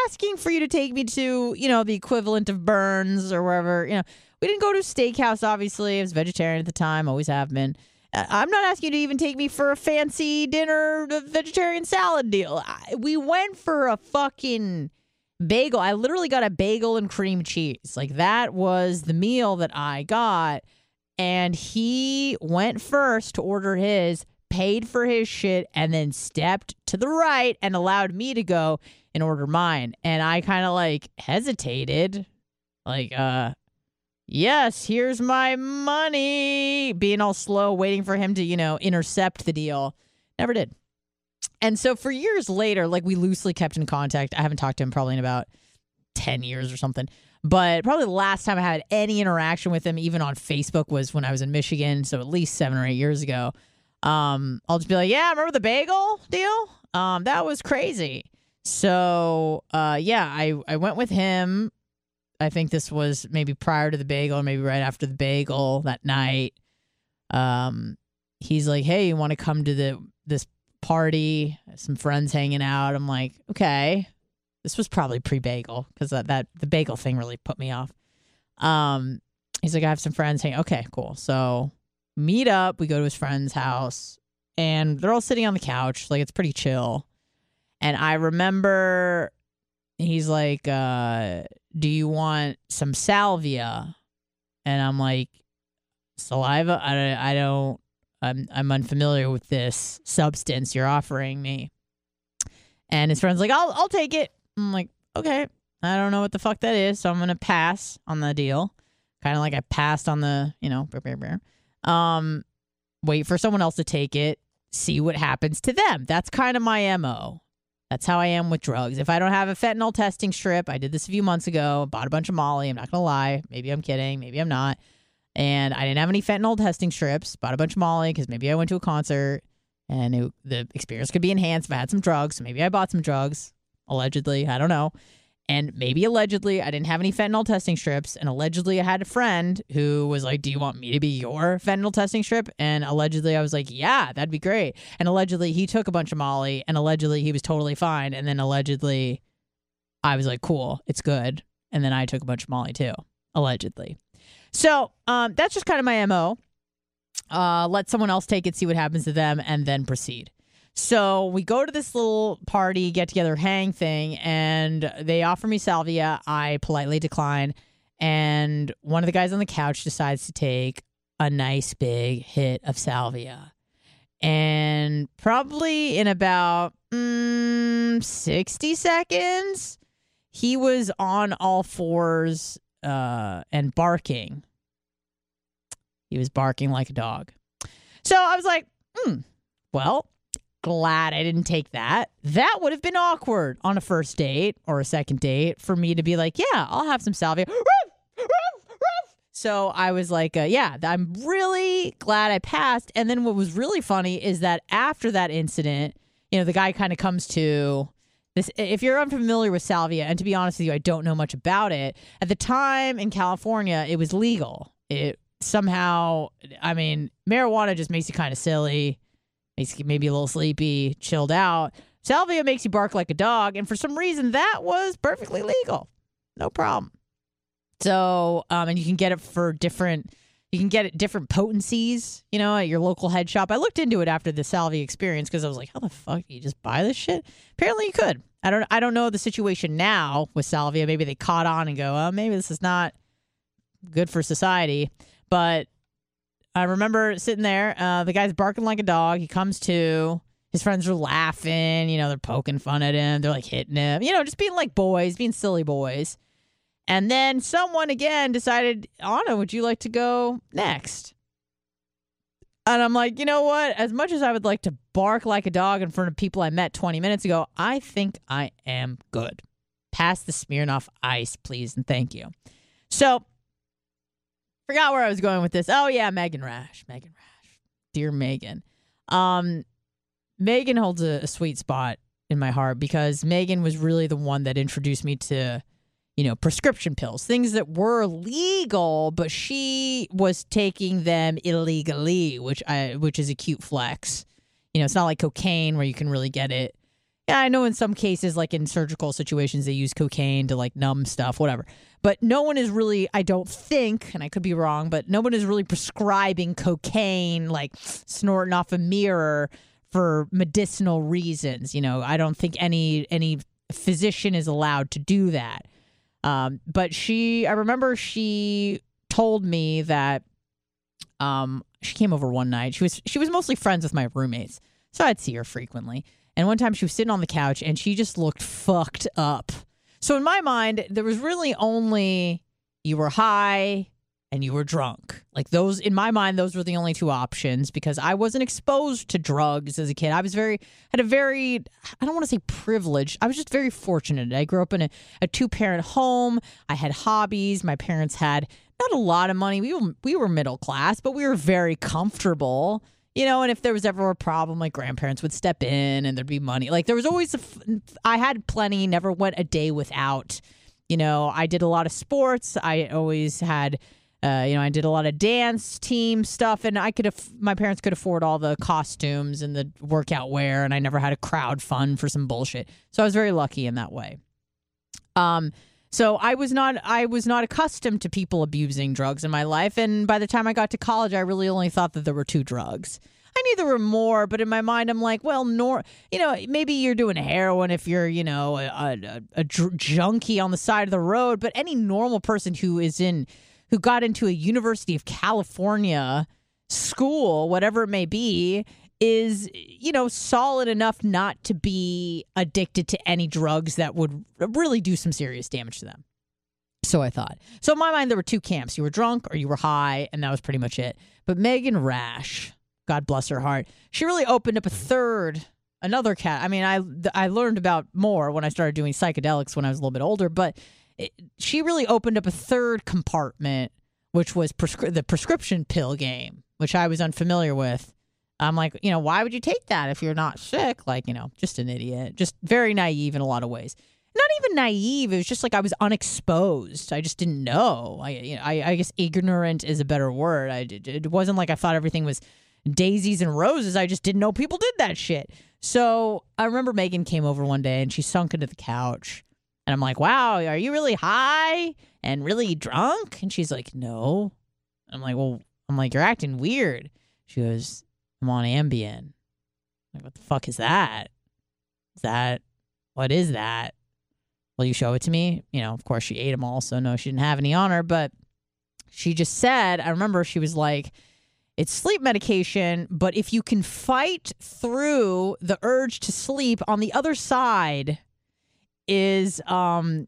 asking for you to take me to, you know, the equivalent of Burns or wherever, you know. We didn't go to a steakhouse, obviously. I was vegetarian at the time, always have been. I'm not asking you to even take me for a fancy dinner, a vegetarian salad deal. We went for a fucking bagel. I literally got a bagel and cream cheese. Like, that was the meal that I got. And he went first to order his, paid for his shit, and then stepped to the right and allowed me to go and order mine. And I kind of, like, hesitated. Like, yes, here's my money. Being all slow, waiting for him to, you know, intercept the deal. Never did. And so for years later, like, we loosely kept in contact. I haven't talked to him probably in about 10 years or something. But probably the last time I had any interaction with him, even on Facebook, was when I was in Michigan. So at least 7 or 8 years ago. I'll just be like, yeah, remember the bagel deal? That was crazy. So, I went with him. I think this was maybe prior to the bagel, maybe right after the bagel that night. He's like, hey, you want to come to this party? Some friends hanging out. I'm like, okay. This was probably pre-bagel because the bagel thing really put me off. He's like, I have some friends hanging. Okay, cool. So meet up. We go to his friend's house and they're all sitting on the couch. Like, it's pretty chill. And I remember he's like, do you want some salvia? And I'm like, saliva? I'm unfamiliar with this substance you're offering me. And his friend's like, I'll take it. I'm like, okay, I don't know what the fuck that is, so I'm gonna pass on the deal. Kind of like I passed on the, you know, wait for someone else to take it, see what happens to them. That's kind of my MO. That's how I am with drugs. If I don't have a fentanyl testing strip, I did this a few months ago, bought a bunch of Molly. I'm not going to lie. Maybe I'm kidding. Maybe I'm not. And I didn't have any fentanyl testing strips, bought a bunch of Molly because maybe I went to a concert and the experience could be enhanced if I had some drugs. So maybe I bought some drugs, allegedly. I don't know. And maybe allegedly I didn't have any fentanyl testing strips. And allegedly I had a friend who was like, do you want me to be your fentanyl testing strip? And allegedly I was like, yeah, that'd be great. And allegedly he took a bunch of Molly and allegedly he was totally fine. And then allegedly I was like, cool, it's good. And then I took a bunch of Molly too, allegedly. So that's just kind of my MO. Let someone else take it, see what happens to them, and then proceed. So we go to this little party, get together, hang thing, and they offer me salvia. I politely decline. And one of the guys on the couch decides to take a nice big hit of salvia. And probably in about 60 seconds, he was on all fours and barking. He was barking like a dog. So I was like, well, glad I didn't take that. That would have been awkward on a first date or a second date for me to be like, yeah, I'll have some salvia. So I was like, yeah, I'm really glad I passed. And then what was really funny is that after that incident, you know, the guy kind of comes to this. If you're unfamiliar with salvia, and to be honest with you, I don't know much about it. At the time in California, it was legal. It somehow, I mean, marijuana just makes you kind of silly. Makes you maybe a little sleepy, chilled out. Salvia makes you bark like a dog, and for some reason, that was perfectly legal. No problem. So, and you can get it for different, you can get it different potencies, you know, at your local head shop. I looked into it after the salvia experience because I was like, how the fuck do you just buy this shit? Apparently you could. I don't know the situation now with salvia. Maybe they caught on and go, oh, maybe this is not good for society. But I remember sitting there, the guy's barking like a dog. He comes to, his friends are laughing, you know, they're poking fun at him. They're like hitting him, you know, just being like boys, being silly boys. And then someone again decided, Anna, would you like to go next? And I'm like, you know what? As much as I would like to bark like a dog in front of people I met 20 minutes ago, I think I am good. Pass the Smirnoff Ice, please, and thank you. So, forgot where I was going with this. Oh, yeah, Megan Rash. Dear Megan. Megan holds a sweet spot in my heart because Megan was really the one that introduced me to, you know, prescription pills, things that were legal, but she was taking them illegally, which is a cute flex. You know, it's not like cocaine where you can really get it. Yeah, I know in some cases, like in surgical situations, they use cocaine to like numb stuff, whatever. But no one is really, I don't think, and I could be wrong, but no one is really prescribing cocaine, like snorting off a mirror for medicinal reasons. You know, I don't think any physician is allowed to do that. But I remember she told me that, she came over one night. She was mostly friends with my roommates, so I'd see her frequently. And one time she was sitting on the couch and she just looked fucked up. So in my mind, there was really only you were high and you were drunk. Like those, in my mind, those were the only two options because I wasn't exposed to drugs as a kid. I was had a very, I don't want to say privileged. I was just very fortunate. I grew up in a two-parent home. I had hobbies. My parents had not a lot of money. We were middle class, but we were very comfortable, you know, and if there was ever a problem, like grandparents would step in and there'd be money. Like there was always, I had plenty, never went a day without, you know. I did a lot of sports. I always had... you know, I did a lot of dance team stuff, and my parents could afford all the costumes and the workout wear, and I never had a crowdfund for some bullshit. So I was very lucky in that way. So I was not accustomed to people abusing drugs in my life, and by the time I got to college, I really only thought that there were two drugs. I knew there were more, but in my mind, I'm like, well, you know, maybe you're doing heroin if you're, you know, a junkie on the side of the road, but any normal person who got into a University of California school, whatever it may be, is, you know, solid enough not to be addicted to any drugs that would really do some serious damage to them. So I thought. So in my mind, there were two camps. You were drunk or you were high, and that was pretty much it. But Megan Rash, God bless her heart, she really opened up another cat. I mean, I learned about more when I started doing psychedelics when I was a little bit older, but... she really opened up a third compartment, which was the prescription pill game, which I was unfamiliar with. I'm like, you know, why would you take that if you're not sick? Like, you know, just an idiot. Just very naive in a lot of ways. Not even naive. It was just like I was unexposed. I just didn't know. I guess ignorant is a better word. It wasn't like I thought everything was daisies and roses. I just didn't know people did that shit. So I remember Megan came over one day and she sunk into the couch. And I'm like, wow, are you really high and really drunk? And she's like, no. I'm like, well, you're acting weird. She goes, I'm on Ambien. I'm like, what the fuck is that? What is that? Will you show it to me? You know, of course she ate them all. So no, she didn't have any on her. But she just said, I remember she was like, it's sleep medication. But if you can fight through the urge to sleep on the other side... is a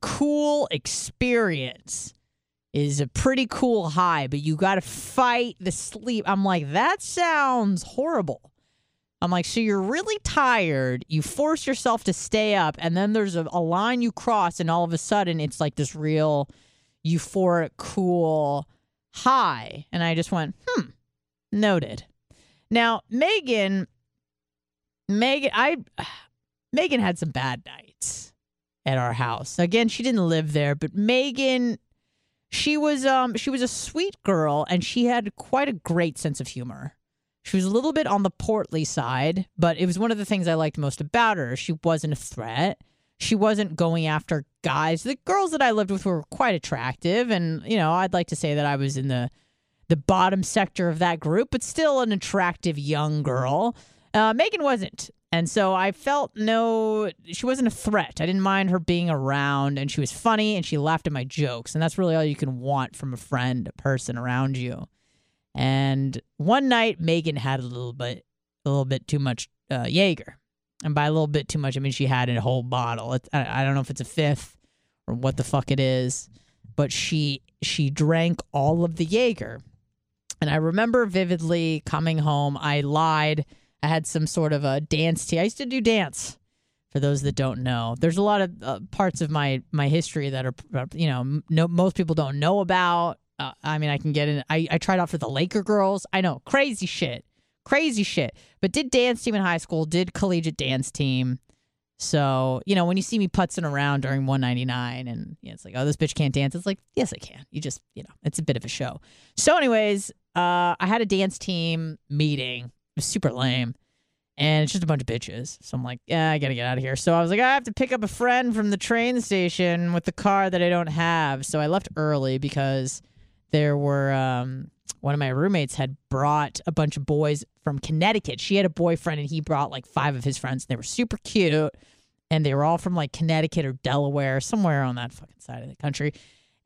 cool experience, is a pretty cool high, but you got to fight the sleep. I'm like, that sounds horrible. I'm like, so you're really tired. You force yourself to stay up, and then there's a line you cross, and all of a sudden it's like this real euphoric, cool high. And I just went, noted. Now, Megan had some bad nights at our house. Again, she didn't live there, but Megan, she was a sweet girl, and she had quite a great sense of humor. She was a little bit on the portly side, but it was one of the things I liked most about her. She wasn't a threat. she wasn't going after guys. The girls that I lived with were quite attractive, and, you know, I'd like to say that I was in the bottom sector of that group, but still an attractive young girl. Megan wasn't. And so I felt she wasn't a threat. I didn't mind her being around, and she was funny, and she laughed at my jokes. And that's really all you can want from a friend, a person around you. And one night, Megan had a little bit too much Jaeger. And by a little bit too much, I mean she had a whole bottle. I don't know if it's a fifth or what the fuck it is, but she drank all of the Jaeger. And I remember vividly coming home. I lied. I had some sort of a dance tea. I used to do dance, for those that don't know. There's a lot of parts of my history that are, you know, most people don't know about. I mean, I can get in. I tried out for the Laker girls. I know, crazy shit. But did dance team in high school, did collegiate dance team. So, you know, when you see me putzing around during 199 and, you know, it's like, oh, this bitch can't dance. It's like, yes, I can. You just, you know, it's a bit of a show. So anyways, I had a dance team meeting. It was super lame, and it's just a bunch of bitches. So I'm like, yeah, I gotta get out of here. So I was like, I have to pick up a friend from the train station with the car that I don't have. So I left early because there were one of my roommates had brought a bunch of boys from Connecticut. She had a boyfriend, and he brought like five of his friends. And they were super cute, and they were all from like Connecticut or Delaware, somewhere on that fucking side of the country.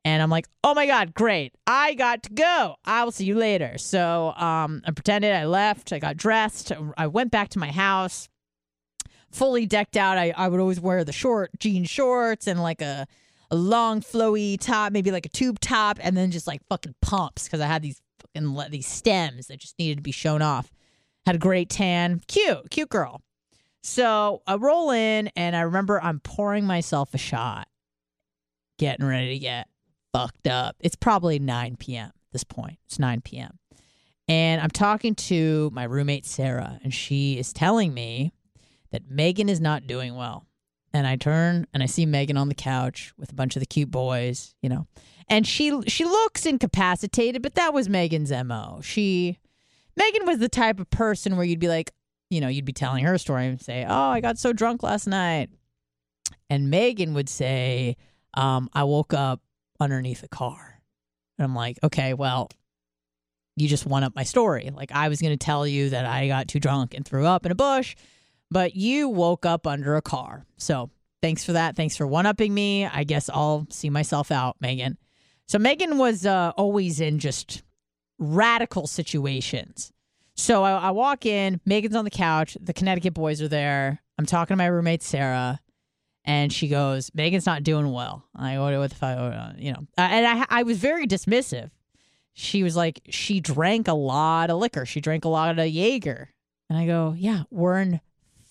And I'm like, oh my God, great. I got to go. I will see you later. So I pretended I left. I got dressed. I went back to my house, fully decked out. I would always wear the short jean shorts and like a long flowy top, maybe like a tube top, and then just like fucking pumps because I had these fucking these stems that just needed to be shown off. Had a great tan. Cute girl. So I roll in, and I remember I'm pouring myself a shot, getting ready to get fucked up. It's probably 9 p.m. at this point. It's 9 p.m. And I'm talking to my roommate, Sarah, and she is telling me that Megan is not doing well. And I turn and I see Megan on the couch with a bunch of the cute boys, you know. And she looks incapacitated, but that was Megan's MO. Megan was the type of person where you'd be like, you know, you'd be telling her story and say, oh, I got so drunk last night. And Megan would say, I woke up underneath a car. And I'm like, okay, well, you just one up my story. Like, I was going to tell you that I got too drunk and threw up in a bush, but you woke up under a car. So thanks for that. Thanks for one upping me. I guess I'll see myself out, Megan. So Megan was always in just radical situations. So I walk in, Megan's on the couch. The Connecticut boys are there. I'm talking to my roommate, Sarah. And she goes, Megan's not doing well. I go, what the fuck, you know. And I was very dismissive. She was like, she drank a lot of liquor. She drank a lot of Jaeger. And I go, yeah, we're in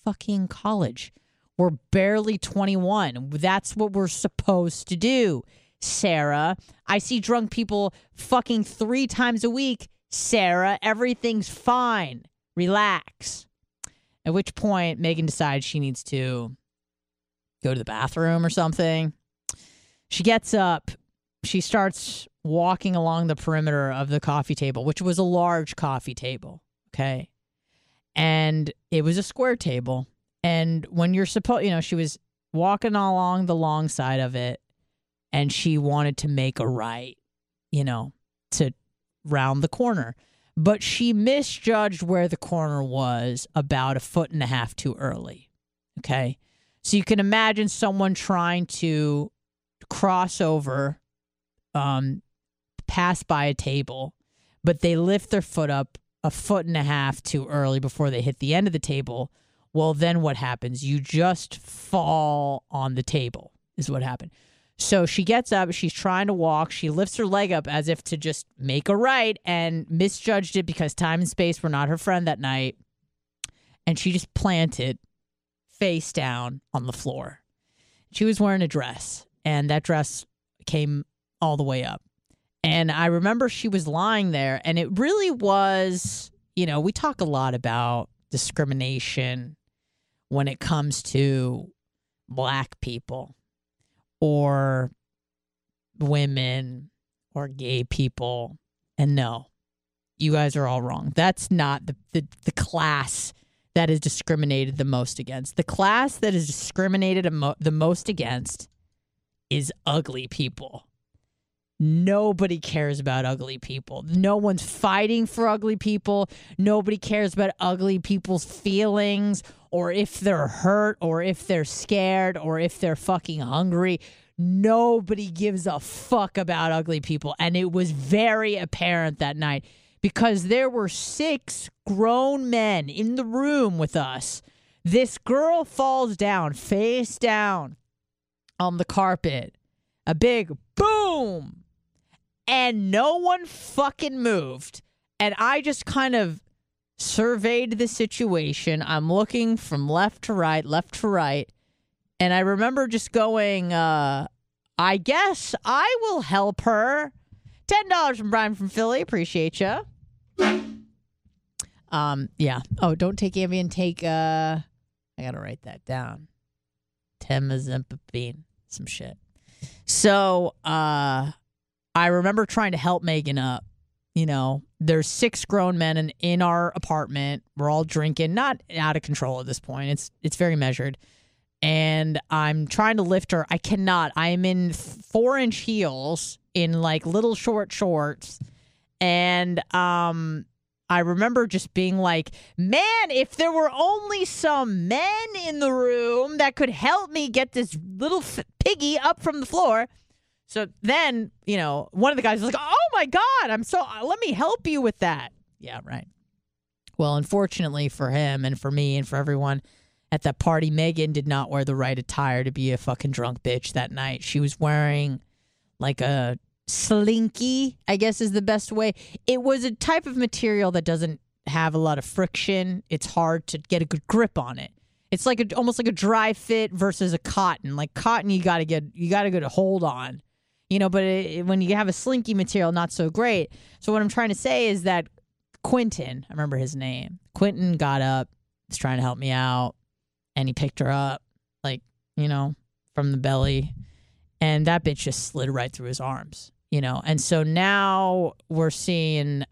fucking college. We're barely 21. That's what we're supposed to do, Sarah. I see drunk people fucking 3 times a week, Sarah. Everything's fine. Relax. At which point, Megan decides she needs to go to the bathroom or something. She gets up. She starts walking along the perimeter of the coffee table, which was a large coffee table, okay? And it was a square table. And when you're supposed, you know, she was walking along the long side of it, and she wanted to make a right, you know, to round the corner. But she misjudged where the corner was about a foot and a half too early, okay? So you can imagine someone trying to cross over, pass by a table, but they lift their foot up a foot and a half too early before they hit the end of the table. Well, then what happens? You just fall on the table is what happened. So she gets up. She's trying to walk. She lifts her leg up as if to just make a right and misjudged it because time and space were not her friend that night. And she just planted face down on the floor. She was wearing a dress, and that dress came all the way up. And I remember she was lying there, and it really was, you know, we talk a lot about discrimination when it comes to black people or women or gay people. And no, you guys are all wrong. That's not the class that is discriminated the most against. The class that is discriminated the most against is ugly people. Nobody cares about ugly people. No one's fighting for ugly people. Nobody cares about ugly people's feelings or if they're hurt or if they're scared or if they're fucking hungry. Nobody gives a fuck about ugly people. And it was very apparent that night because there were 6 grown men in the room with us. This girl falls down, face down on the carpet. A big boom. And no one fucking moved. And I just kind of surveyed the situation. I'm looking from left to right. And I remember just going, I guess I will help her. $10 from Brian from Philly. Appreciate you. Yeah. Oh, don't take Ambien. Take, I got to write that down. Temazepine. Some shit. So I remember trying to help Megan up. You know, there's 6 grown men in our apartment. We're all drinking, not out of control at this point. It's very measured. And I'm trying to lift her. I cannot. I am in 4-inch heels in like little short shorts. And I remember just being like, man, if there were only some men in the room that could help me get this little piggy up from the floor. So then, you know, one of the guys was like, oh my God, let me help you with that. Yeah, right. Well, unfortunately for him and for me and for everyone at that party, Megan did not wear the right attire to be a fucking drunk bitch that night. She was wearing like a slinky, I guess is the best way. It was a type of material that doesn't have a lot of friction. It's hard to get a good grip on it. It's like almost like a dry fit versus a cotton. Like cotton, you got to get a hold on, you know. But when you have a slinky material, not so great. So what I'm trying to say is that Quentin, I remember his name. Quentin got up, was trying to help me out, and he picked her up, like, you know, from the belly, and that bitch just slid right through his arms. You know, and so now we're seeing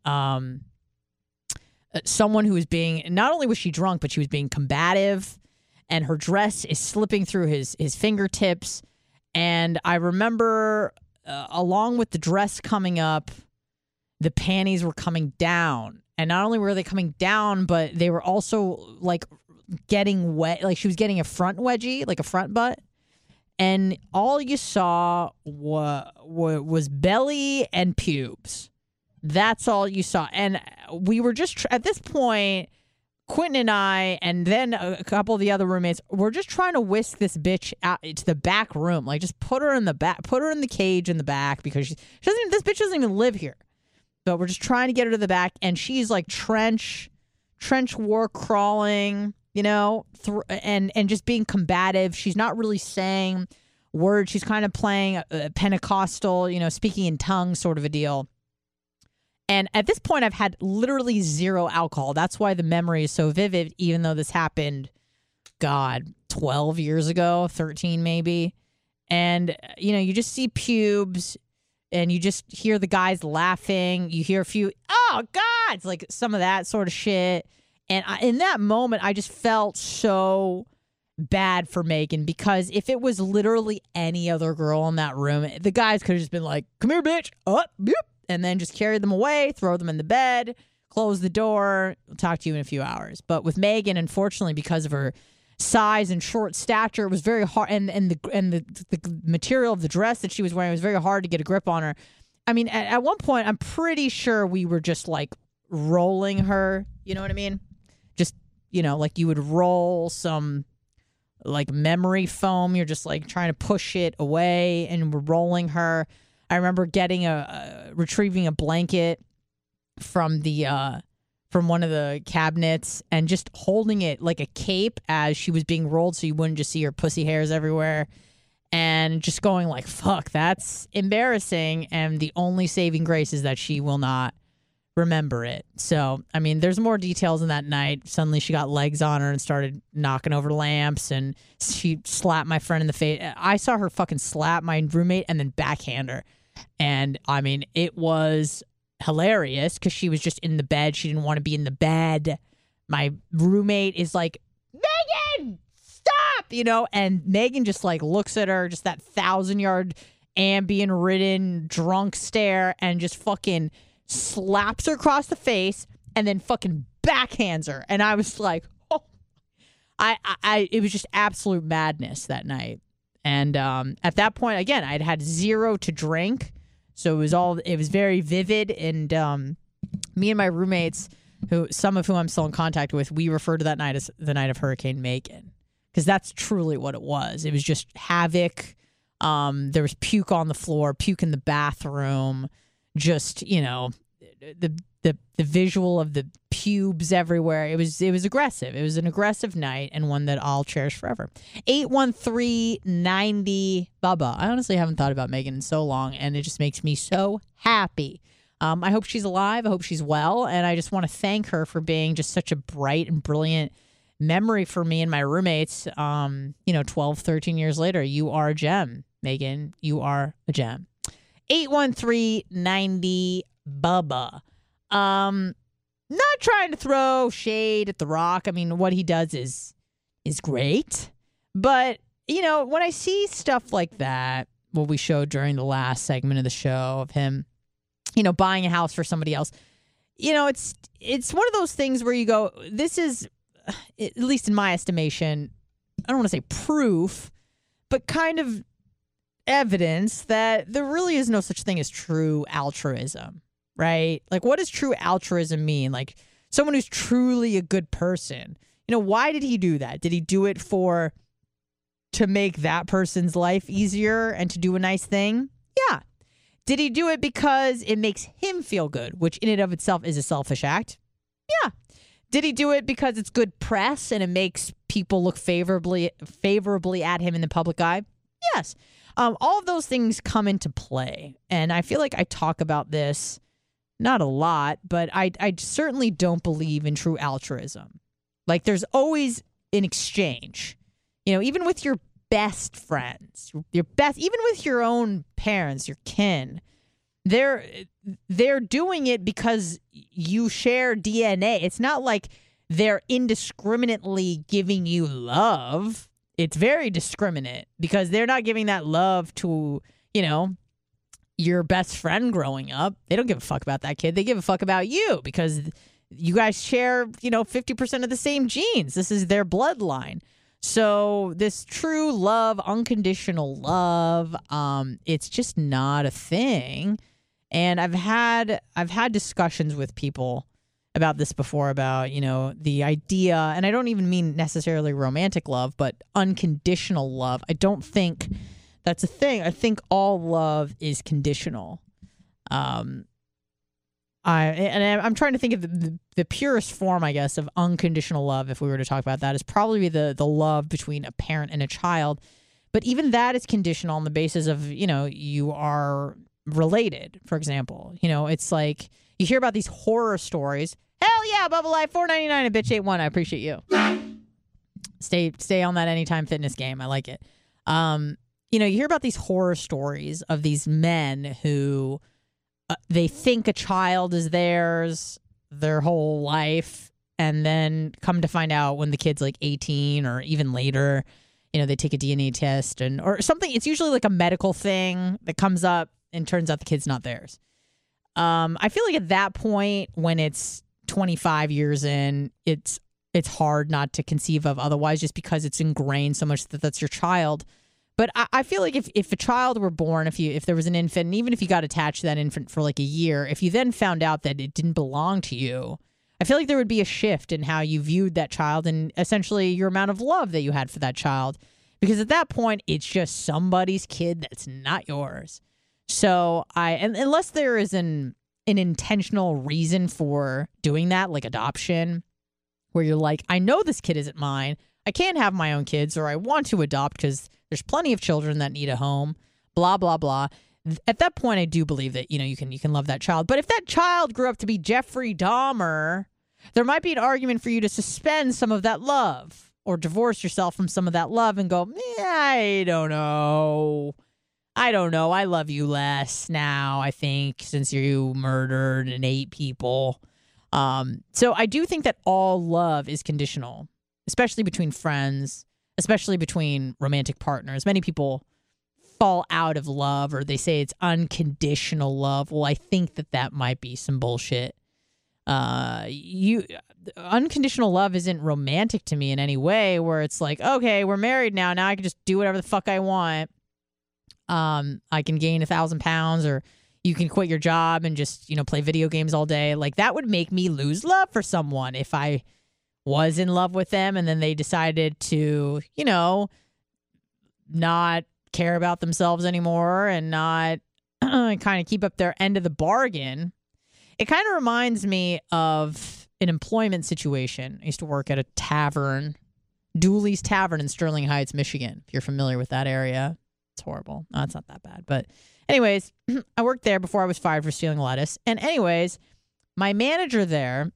someone who is being, not only was she drunk, but she was being combative, and her dress is slipping through his fingertips. And I remember along with the dress coming up, the panties were coming down. And not only were they coming down, but they were also like getting wet. Like she was getting a front wedgie, like a front butt. And all you saw was belly and pubes. That's all you saw. And we were just, at this point, Quentin and I, and then a couple of the other roommates, were just trying to whisk this bitch out to the back room. Like, just put her in the back, put her in the cage in the back, because this bitch doesn't even live here. But we're just trying to get her to the back, and she's like trench war crawling, you know, and just being combative. She's not really saying words. She's kind of playing a Pentecostal, you know, speaking in tongues sort of a deal. And at this point, I've had literally 0 alcohol. That's why the memory is so vivid, even though this happened, God, 12 years ago, 13 maybe. And, you know, you just see pubes and you just hear the guys laughing. You hear a few, oh, God, it's like some of that sort of shit. And in that moment, I just felt so bad for Megan, because if it was literally any other girl in that room, the guys could have just been like, come here, bitch, up, yep, and then just carry them away, throw them in the bed, close the door, we'll talk to you in a few hours. But with Megan, unfortunately, because of her size and short stature, it was very hard, and the material of the dress that she was wearing was very hard to get a grip on her. I mean, at one point, I'm pretty sure we were just like rolling her, you know what I mean? Just, you know, like you would roll some like memory foam. You're just like trying to push it away, and we're rolling her. I remember getting retrieving a blanket from the from one of the cabinets and just holding it like a cape as she was being rolled, so you wouldn't just see her pussy hairs everywhere, and just going like, fuck, that's embarrassing. And the only saving grace is that she will not remember it. So, I mean, there's more details in that night. Suddenly she got legs on her and started knocking over lamps, and she slapped my friend in the face. I saw her fucking slap my roommate and then backhand her. And I mean, it was hilarious because she was just in the bed. She didn't want to be in the bed. my roommate is like, Megan, stop, you know, and Megan just like looks at her, just that 1,000-yard Ambien ridden drunk stare, and just fucking slaps her across the face and then fucking backhands her. And I was like, oh, it was just absolute madness that night. And at that point, again, I'd had zero to drink. So it was very vivid. And me and my roommates, some of whom I'm still in contact with, we refer to that night as the night of Hurricane Megan, because that's truly what it was. It was just havoc. There was puke on the floor, puke in the bathroom, just, you know, the visual of the pubes everywhere. It was aggressive. It was an aggressive night, and one that I'll cherish forever. 81390 Bubba. I honestly haven't thought about Megan in so long, and it just makes me so happy. I hope she's alive. I hope she's well. And I just want to thank her for being just such a bright and brilliant memory for me and my roommates. 12, 13 years later, you are a gem, Megan. You are a gem. 81390 Bubba. Not trying to throw shade at The Rock. I mean, what he does is great. But, you know, when I see stuff like that, what we showed during the last segment of the show of him, you know, buying a house for somebody else, you know, it's one of those things where you go, this is, at least in my estimation, I don't want to say proof, but kind of evidence that there really is no such thing as true altruism, right? Like, what does true altruism mean? Like, someone who's truly a good person. You know, why did he do that? Did he do it to make that person's life easier and to do a nice thing? Yeah. Did he do it because it makes him feel good, which in and of itself is a selfish act? Yeah. Did he do it because it's good press and it makes people look favorably at him in the public eye? Yes. All of those things come into play. And I feel like I talk about this, not a lot, but I certainly don't believe in true altruism. Like, there's always an exchange. You know, even with your best friends, even with your own parents, your kin, they're doing it because you share DNA. It's not like they're indiscriminately giving you love. It's very discriminate, because they're not giving that love to, you know, your best friend growing up. They don't give a fuck about that kid. They give a fuck about you, because you guys share, you know, 50% of the same genes. This is their bloodline. So this true love, unconditional love, it's just not a thing. And I've had discussions with people about this before, about, you know, the idea, and I don't even mean necessarily romantic love, but unconditional love. I don't think that's a thing. I think all love is conditional. I'm trying to think of the purest form, I guess, of unconditional love, if we were to talk about that, is probably the love between a parent and a child. But even that is conditional on the basis of, you know, you are related, for example. You know, it's like you hear about these horror stories. Hell yeah, Bubba Life, $4.99 and Bitch 81. I appreciate you. Stay on that Anytime Fitness game. I like it. You know, you hear about these horror stories of these men who... they think a child is theirs their whole life, and then come to find out when the kid's like 18 or even later, you know, they take a DNA test or something. It's usually like a medical thing that comes up and turns out the kid's not theirs. I feel like at that point, when it's 25 years in, it's hard not to conceive of otherwise, just because it's ingrained so much that that's your child. But I feel like if a child were born, if there was an infant, and even if you got attached to that infant for like a year, if you then found out that it didn't belong to you, I feel like there would be a shift in how you viewed that child and essentially your amount of love that you had for that child. Because at that point, it's just somebody's kid that's not yours. So unless there is an intentional reason for doing that, like adoption, where you're like, I know this kid isn't mine. I can't have my own kids, or I want to adopt because there's plenty of children that need a home, blah, blah, blah. At that point, I do believe that, you know, you can love that child. But if that child grew up to be Jeffrey Dahmer, there might be an argument for you to suspend some of that love, or divorce yourself from some of that love and go, I don't know. I love you less now, I think, since you murdered and ate people. So I do think that all love is conditional, especially between friends, especially between romantic partners. Many people fall out of love, or they say it's unconditional love. Well, I think that that might be some bullshit. Unconditional love isn't romantic to me in any way, where it's like, okay, we're married now. Now I can just do whatever the fuck I want. I can gain 1,000 pounds, or you can quit your job and just, you know, play video games all day. Like, that would make me lose love for someone if I was in love with them and then they decided to, you know, not care about themselves anymore and not kind of keep up their end of the bargain. It kind of reminds me of an employment situation. I used to work at a tavern, Dooley's Tavern in Sterling Heights, Michigan. If you're familiar with that area, it's horrible. No, it's not that bad. But anyways, I worked there before I was fired for stealing lettuce. And anyways, my manager there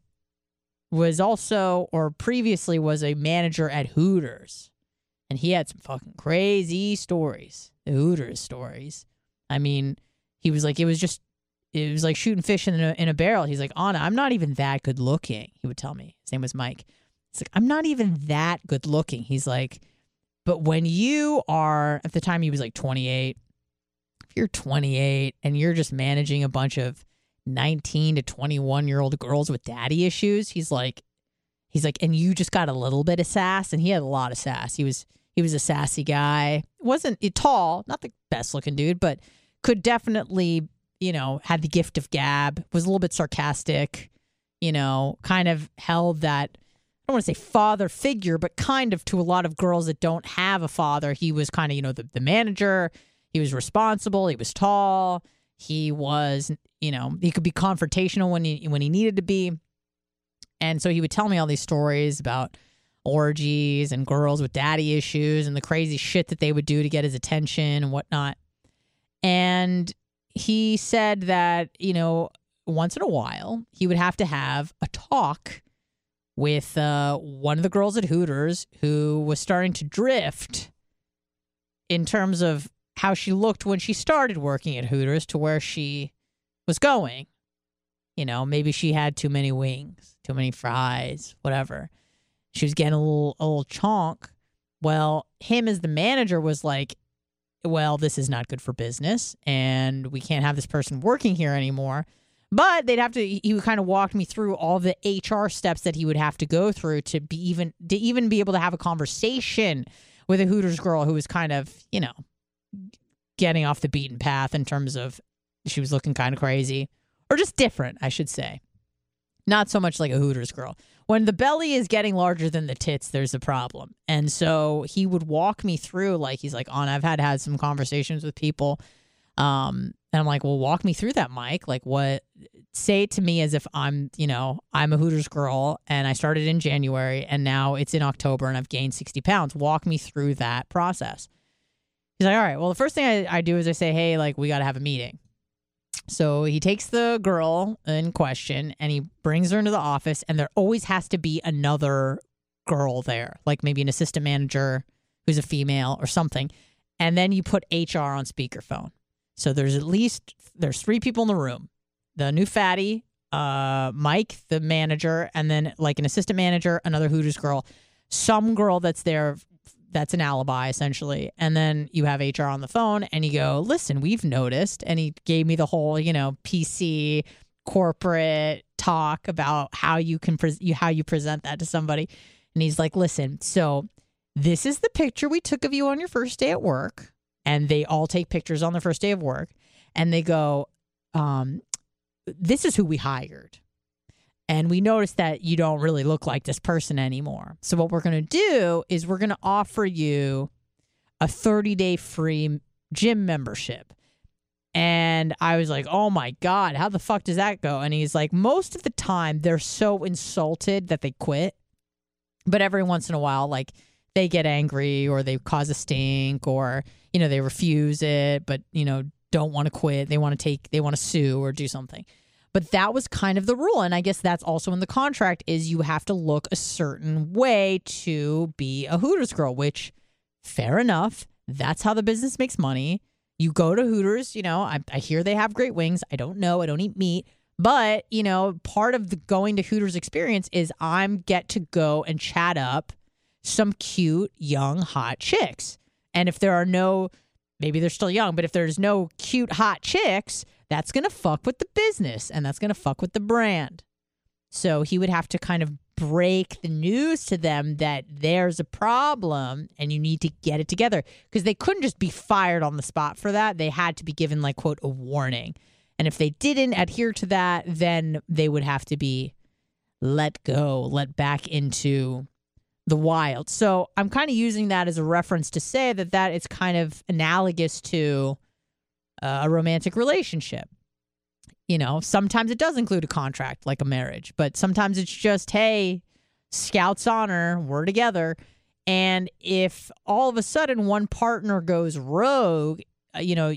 was also, or previously was, a manager at Hooters. And he had some fucking crazy stories, the Hooters stories. I mean, he was like, it was like shooting fish in a barrel. He's like, Anna, I'm not even that good looking. He would tell me. His name was Mike. He's like, I'm not even that good looking. He's like, but when you are, at the time he was like 28, if you're 28 and you're just managing a bunch of 19 to 21-year-old girls with daddy issues, he's like, and you just got a little bit of sass, and he had a lot of sass. He was a sassy guy. Wasn't tall, not the best looking dude, but could definitely, you know, had the gift of gab, was a little bit sarcastic, you know, kind of held that, I don't want to say father figure, but kind of to a lot of girls that don't have a father. He was kind of, you know, the manager. He was responsible. He was tall. He was, you know, he could be confrontational when he needed to be. And so he would tell me all these stories about orgies and girls with daddy issues and the crazy shit that they would do to get his attention and whatnot. And he said that, you know, once in a while, he would have to have a talk with one of the girls at Hooters who was starting to drift in terms of how she looked when she started working at Hooters to where she was going. You know, maybe she had too many wings, too many fries, whatever. She was getting a little chonk. Well, him as the manager was like, well, this is not good for business, and we can't have this person working here anymore. But they'd have to, he kind of walked me through all the HR steps that he would have to go through to even be able to have a conversation with a Hooters girl who was kind of, you know, getting off the beaten path in terms of she was looking kind of crazy, or just different, I should say. Not so much like a Hooters girl. When the belly is getting larger than the tits, there's a problem. And so he would walk me through, like, he's like, Anna, I've had some conversations with people. And I'm like, well, walk me through that, Mike. Like, what? Say it to me as if I'm, you know, I'm a Hooters girl and I started in January and now it's in October and I've gained 60 pounds. Walk me through that process. He's like, all right, well, the first thing I do is I say, hey, like, we got to have a meeting. So he takes the girl in question and he brings her into the office, and there always has to be another girl there, like maybe an assistant manager who's a female or something. And then you put HR on speakerphone. So there's three people in the room. The new fatty, Mike, the manager, and then like an assistant manager, another Hooters girl, some girl that's there that's an alibi, essentially. And then you have HR on the phone and you go, listen, we've noticed. And he gave me the whole, you know, PC corporate talk about how you can present that to somebody. And he's like, listen, so this is the picture we took of you on your first day at work. And they all take pictures on their first day of work. And they go, this is who we hired. And we noticed that you don't really look like this person anymore. So what we're going to do is we're going to offer you a 30-day free gym membership. And I was like, oh, my God, how the fuck does that go? And he's like, most of the time, they're so insulted that they quit. But every once in a while, like, they get angry or they cause a stink or, you know, they refuse it but, you know, don't want to quit. They want to sue or do something. But that was kind of the rule, and I guess that's also in the contract, is you have to look a certain way to be a Hooters girl, which, fair enough, that's how the business makes money. You go to Hooters, you know, I hear they have great wings. I don't know. I don't eat meat. But, you know, part of the going to Hooters experience is I'm get to go and chat up some cute, young, hot chicks. And if there are no, maybe they're still young, but if there's no cute, hot chicks, that's going to fuck with the business and that's going to fuck with the brand. So he would have to kind of break the news to them that there's a problem and you need to get it together, because they couldn't just be fired on the spot for that. They had to be given, like, quote, a warning. And if they didn't adhere to that, then they would have to be let go, let back into the wild. So I'm kind of using that as a reference to say that it's kind of analogous to a romantic relationship. You know, sometimes it does include a contract like a marriage, but sometimes it's just, hey, Scout's honor, we're together. And if all of a sudden one partner goes rogue, you know,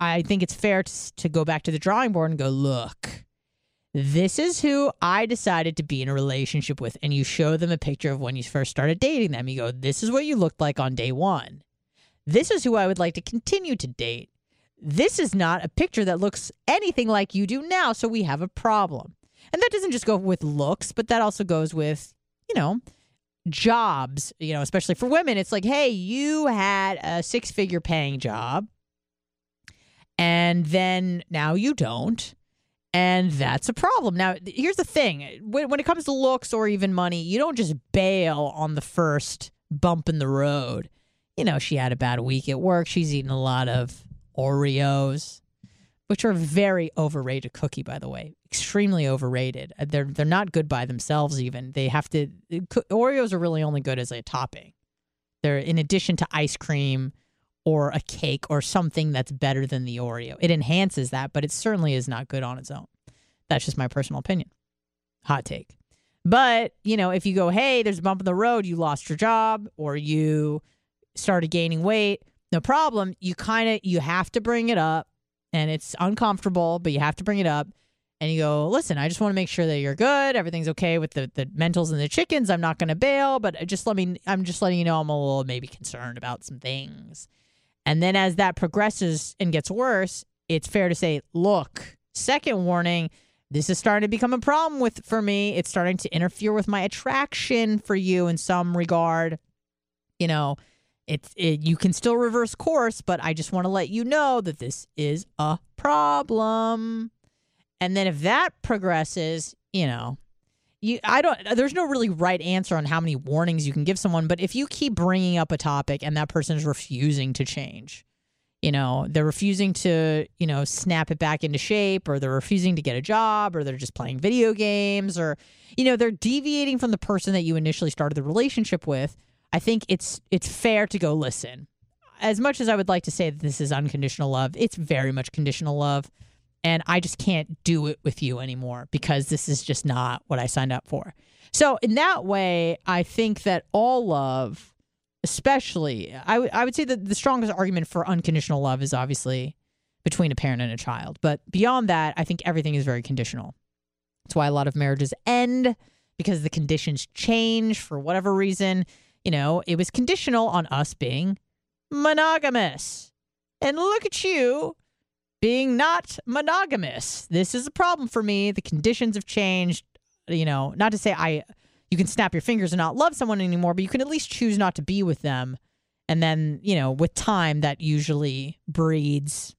I think it's fair to go back to the drawing board and go, look, this is who I decided to be in a relationship with. And you show them a picture of when you first started dating them. You go, this is what you looked like on day one. This is who I would like to continue to date. This is not a picture that looks anything like you do now, so we have a problem. And that doesn't just go with looks, but that also goes with, you know, jobs, you know, especially for women. It's like, hey, you had a six-figure paying job, and then now you don't, and that's a problem. Now, here's the thing. When it comes to looks or even money, you don't just bail on the first bump in the road. You know, she had a bad week at work. She's eaten a lot of Oreos, which are a very overrated cookie, by the way, extremely overrated. They're not good by themselves even. They have to, Oreos are really only good as a topping. They're in addition to ice cream or a cake or something that's better than the Oreo. It enhances that, but it certainly is not good on its own. That's just my personal opinion. Hot take. But, you know, if you go, hey, there's a bump in the road, you lost your job or you started gaining weight, no problem. You have to bring it up, and it's uncomfortable, but you have to bring it up, and you go, listen, I just want to make sure that you're good. Everything's okay with the mentals and the chickens. I'm not going to bail, but I'm just letting you know I'm a little maybe concerned about some things. And then as that progresses and gets worse, it's fair to say, look, second warning, this is starting to become a problem for me. It's starting to interfere with my attraction for you in some regard, you know. You can still reverse course, but I just want to let you know that this is a problem. And then if that progresses, you know, there's no really right answer on how many warnings you can give someone. But if you keep bringing up a topic and that person is refusing to change, you know, they're refusing to, you know, snap it back into shape, or they're refusing to get a job, or they're just playing video games, or, you know, they're deviating from the person that you initially started the relationship with. I think it's fair to go, listen, as much as I would like to say that this is unconditional love, it's very much conditional love, and I just can't do it with you anymore because this is just not what I signed up for. So in that way, I think that all love, especially, I would say that the strongest argument for unconditional love is obviously between a parent and a child. But beyond that, I think everything is very conditional. That's why a lot of marriages end, because the conditions change for whatever reason. You know, it was conditional on us being monogamous. And look at you being not monogamous. This is a problem for me. The conditions have changed. You know, not to say you can snap your fingers and not love someone anymore, but you can at least choose not to be with them. And then, you know, with time, that usually breeds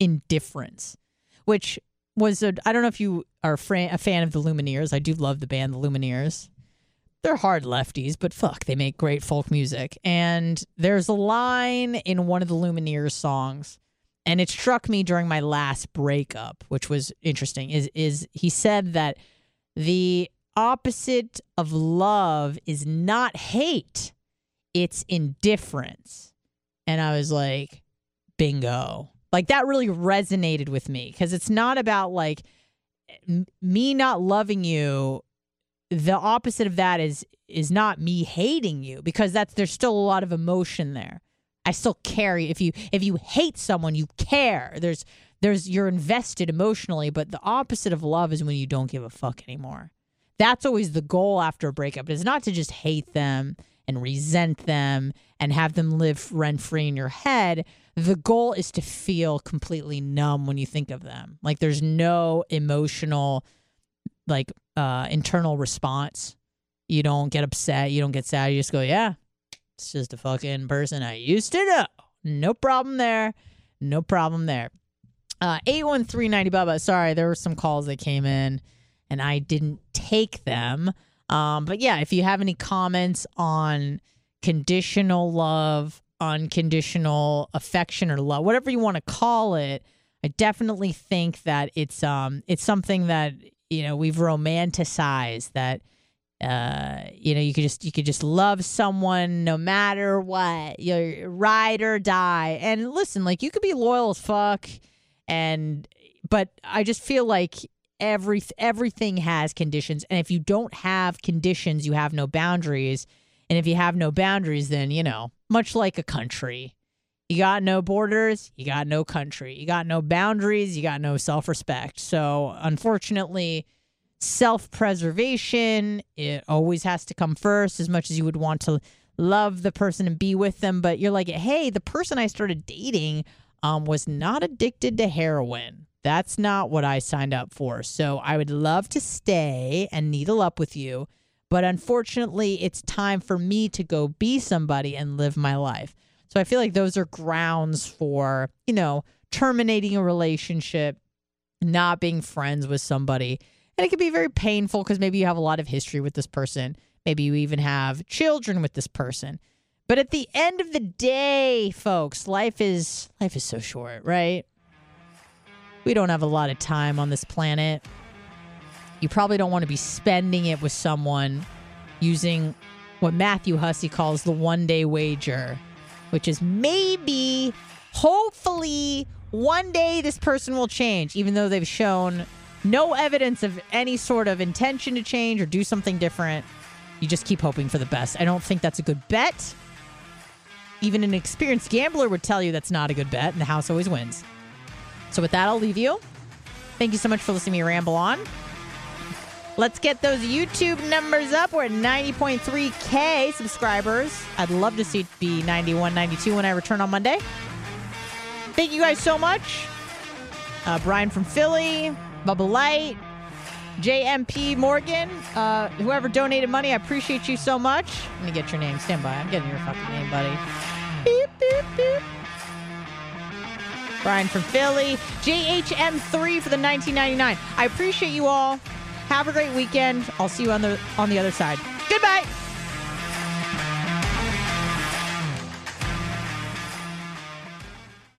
indifference, which I don't know if you are a fan of The Lumineers. I do love the band The Lumineers. They're hard lefties, but fuck, they make great folk music. And there's a line in one of the Lumineers songs, and it struck me during my last breakup, which was interesting, is he said that the opposite of love is not hate, it's indifference. And I was like, bingo. Like, that really resonated with me, because it's not about, like, me not loving you. The opposite of that is not me hating you, because there's still a lot of emotion there. I still carry. If you hate someone, you care. There's you're invested emotionally, but the opposite of love is when you don't give a fuck anymore. That's always the goal after a breakup. It's not to just hate them and resent them and have them live rent-free in your head. The goal is to feel completely numb when you think of them. Like there's no emotional, like internal response. You don't get upset. You don't get sad. You just go, yeah, it's just a fucking person I used to know. No problem there. No problem there. 81390 Bubba. Sorry, there were some calls that came in and I didn't take them. But yeah, if you have any comments on conditional love, unconditional affection or love, whatever you want to call it, I definitely think that it's something that, you know, we've romanticized that, you know, you could just love someone no matter what, you ride or die. And listen, like you could be loyal as fuck. But I just feel like everything has conditions. And if you don't have conditions, you have no boundaries. And if you have no boundaries, then, you know, much like a country, you got no borders, you got no country, you got no boundaries, you got no self-respect. So unfortunately, self-preservation, it always has to come first, as much as you would want to love the person and be with them. But you're like, hey, the person I started dating was not addicted to heroin. That's not what I signed up for. So I would love to stay and needle up with you. But unfortunately, it's time for me to go be somebody and live my life. So I feel like those are grounds for, you know, terminating a relationship, not being friends with somebody. And it can be very painful because maybe you have a lot of history with this person. Maybe you even have children with this person. But at the end of the day, folks, life is so short, right? We don't have a lot of time on this planet. You probably don't want to be spending it with someone using what Matthew Hussey calls the one-day wager, which is maybe, hopefully, one day this person will change, even though they've shown no evidence of any sort of intention to change or do something different. You just keep hoping for the best. I don't think that's a good bet. Even an experienced gambler would tell you that's not a good bet, and the house always wins. So with that, I'll leave you. Thank you so much for listening to me ramble on. Let's get those YouTube numbers up. We're at 90.3K subscribers. I'd love to see it be 91, 92 when I return on Monday. Thank you guys so much. Brian from Philly, Bubba Light, JMP Morgan, whoever donated money, I appreciate you so much. Let me get your name. Stand by. I'm getting your fucking name, buddy. Beep, beep, beep. Brian from Philly, JHM3 for the 1999. I appreciate you all. Have a great weekend. I'll see you on the other side. Goodbye.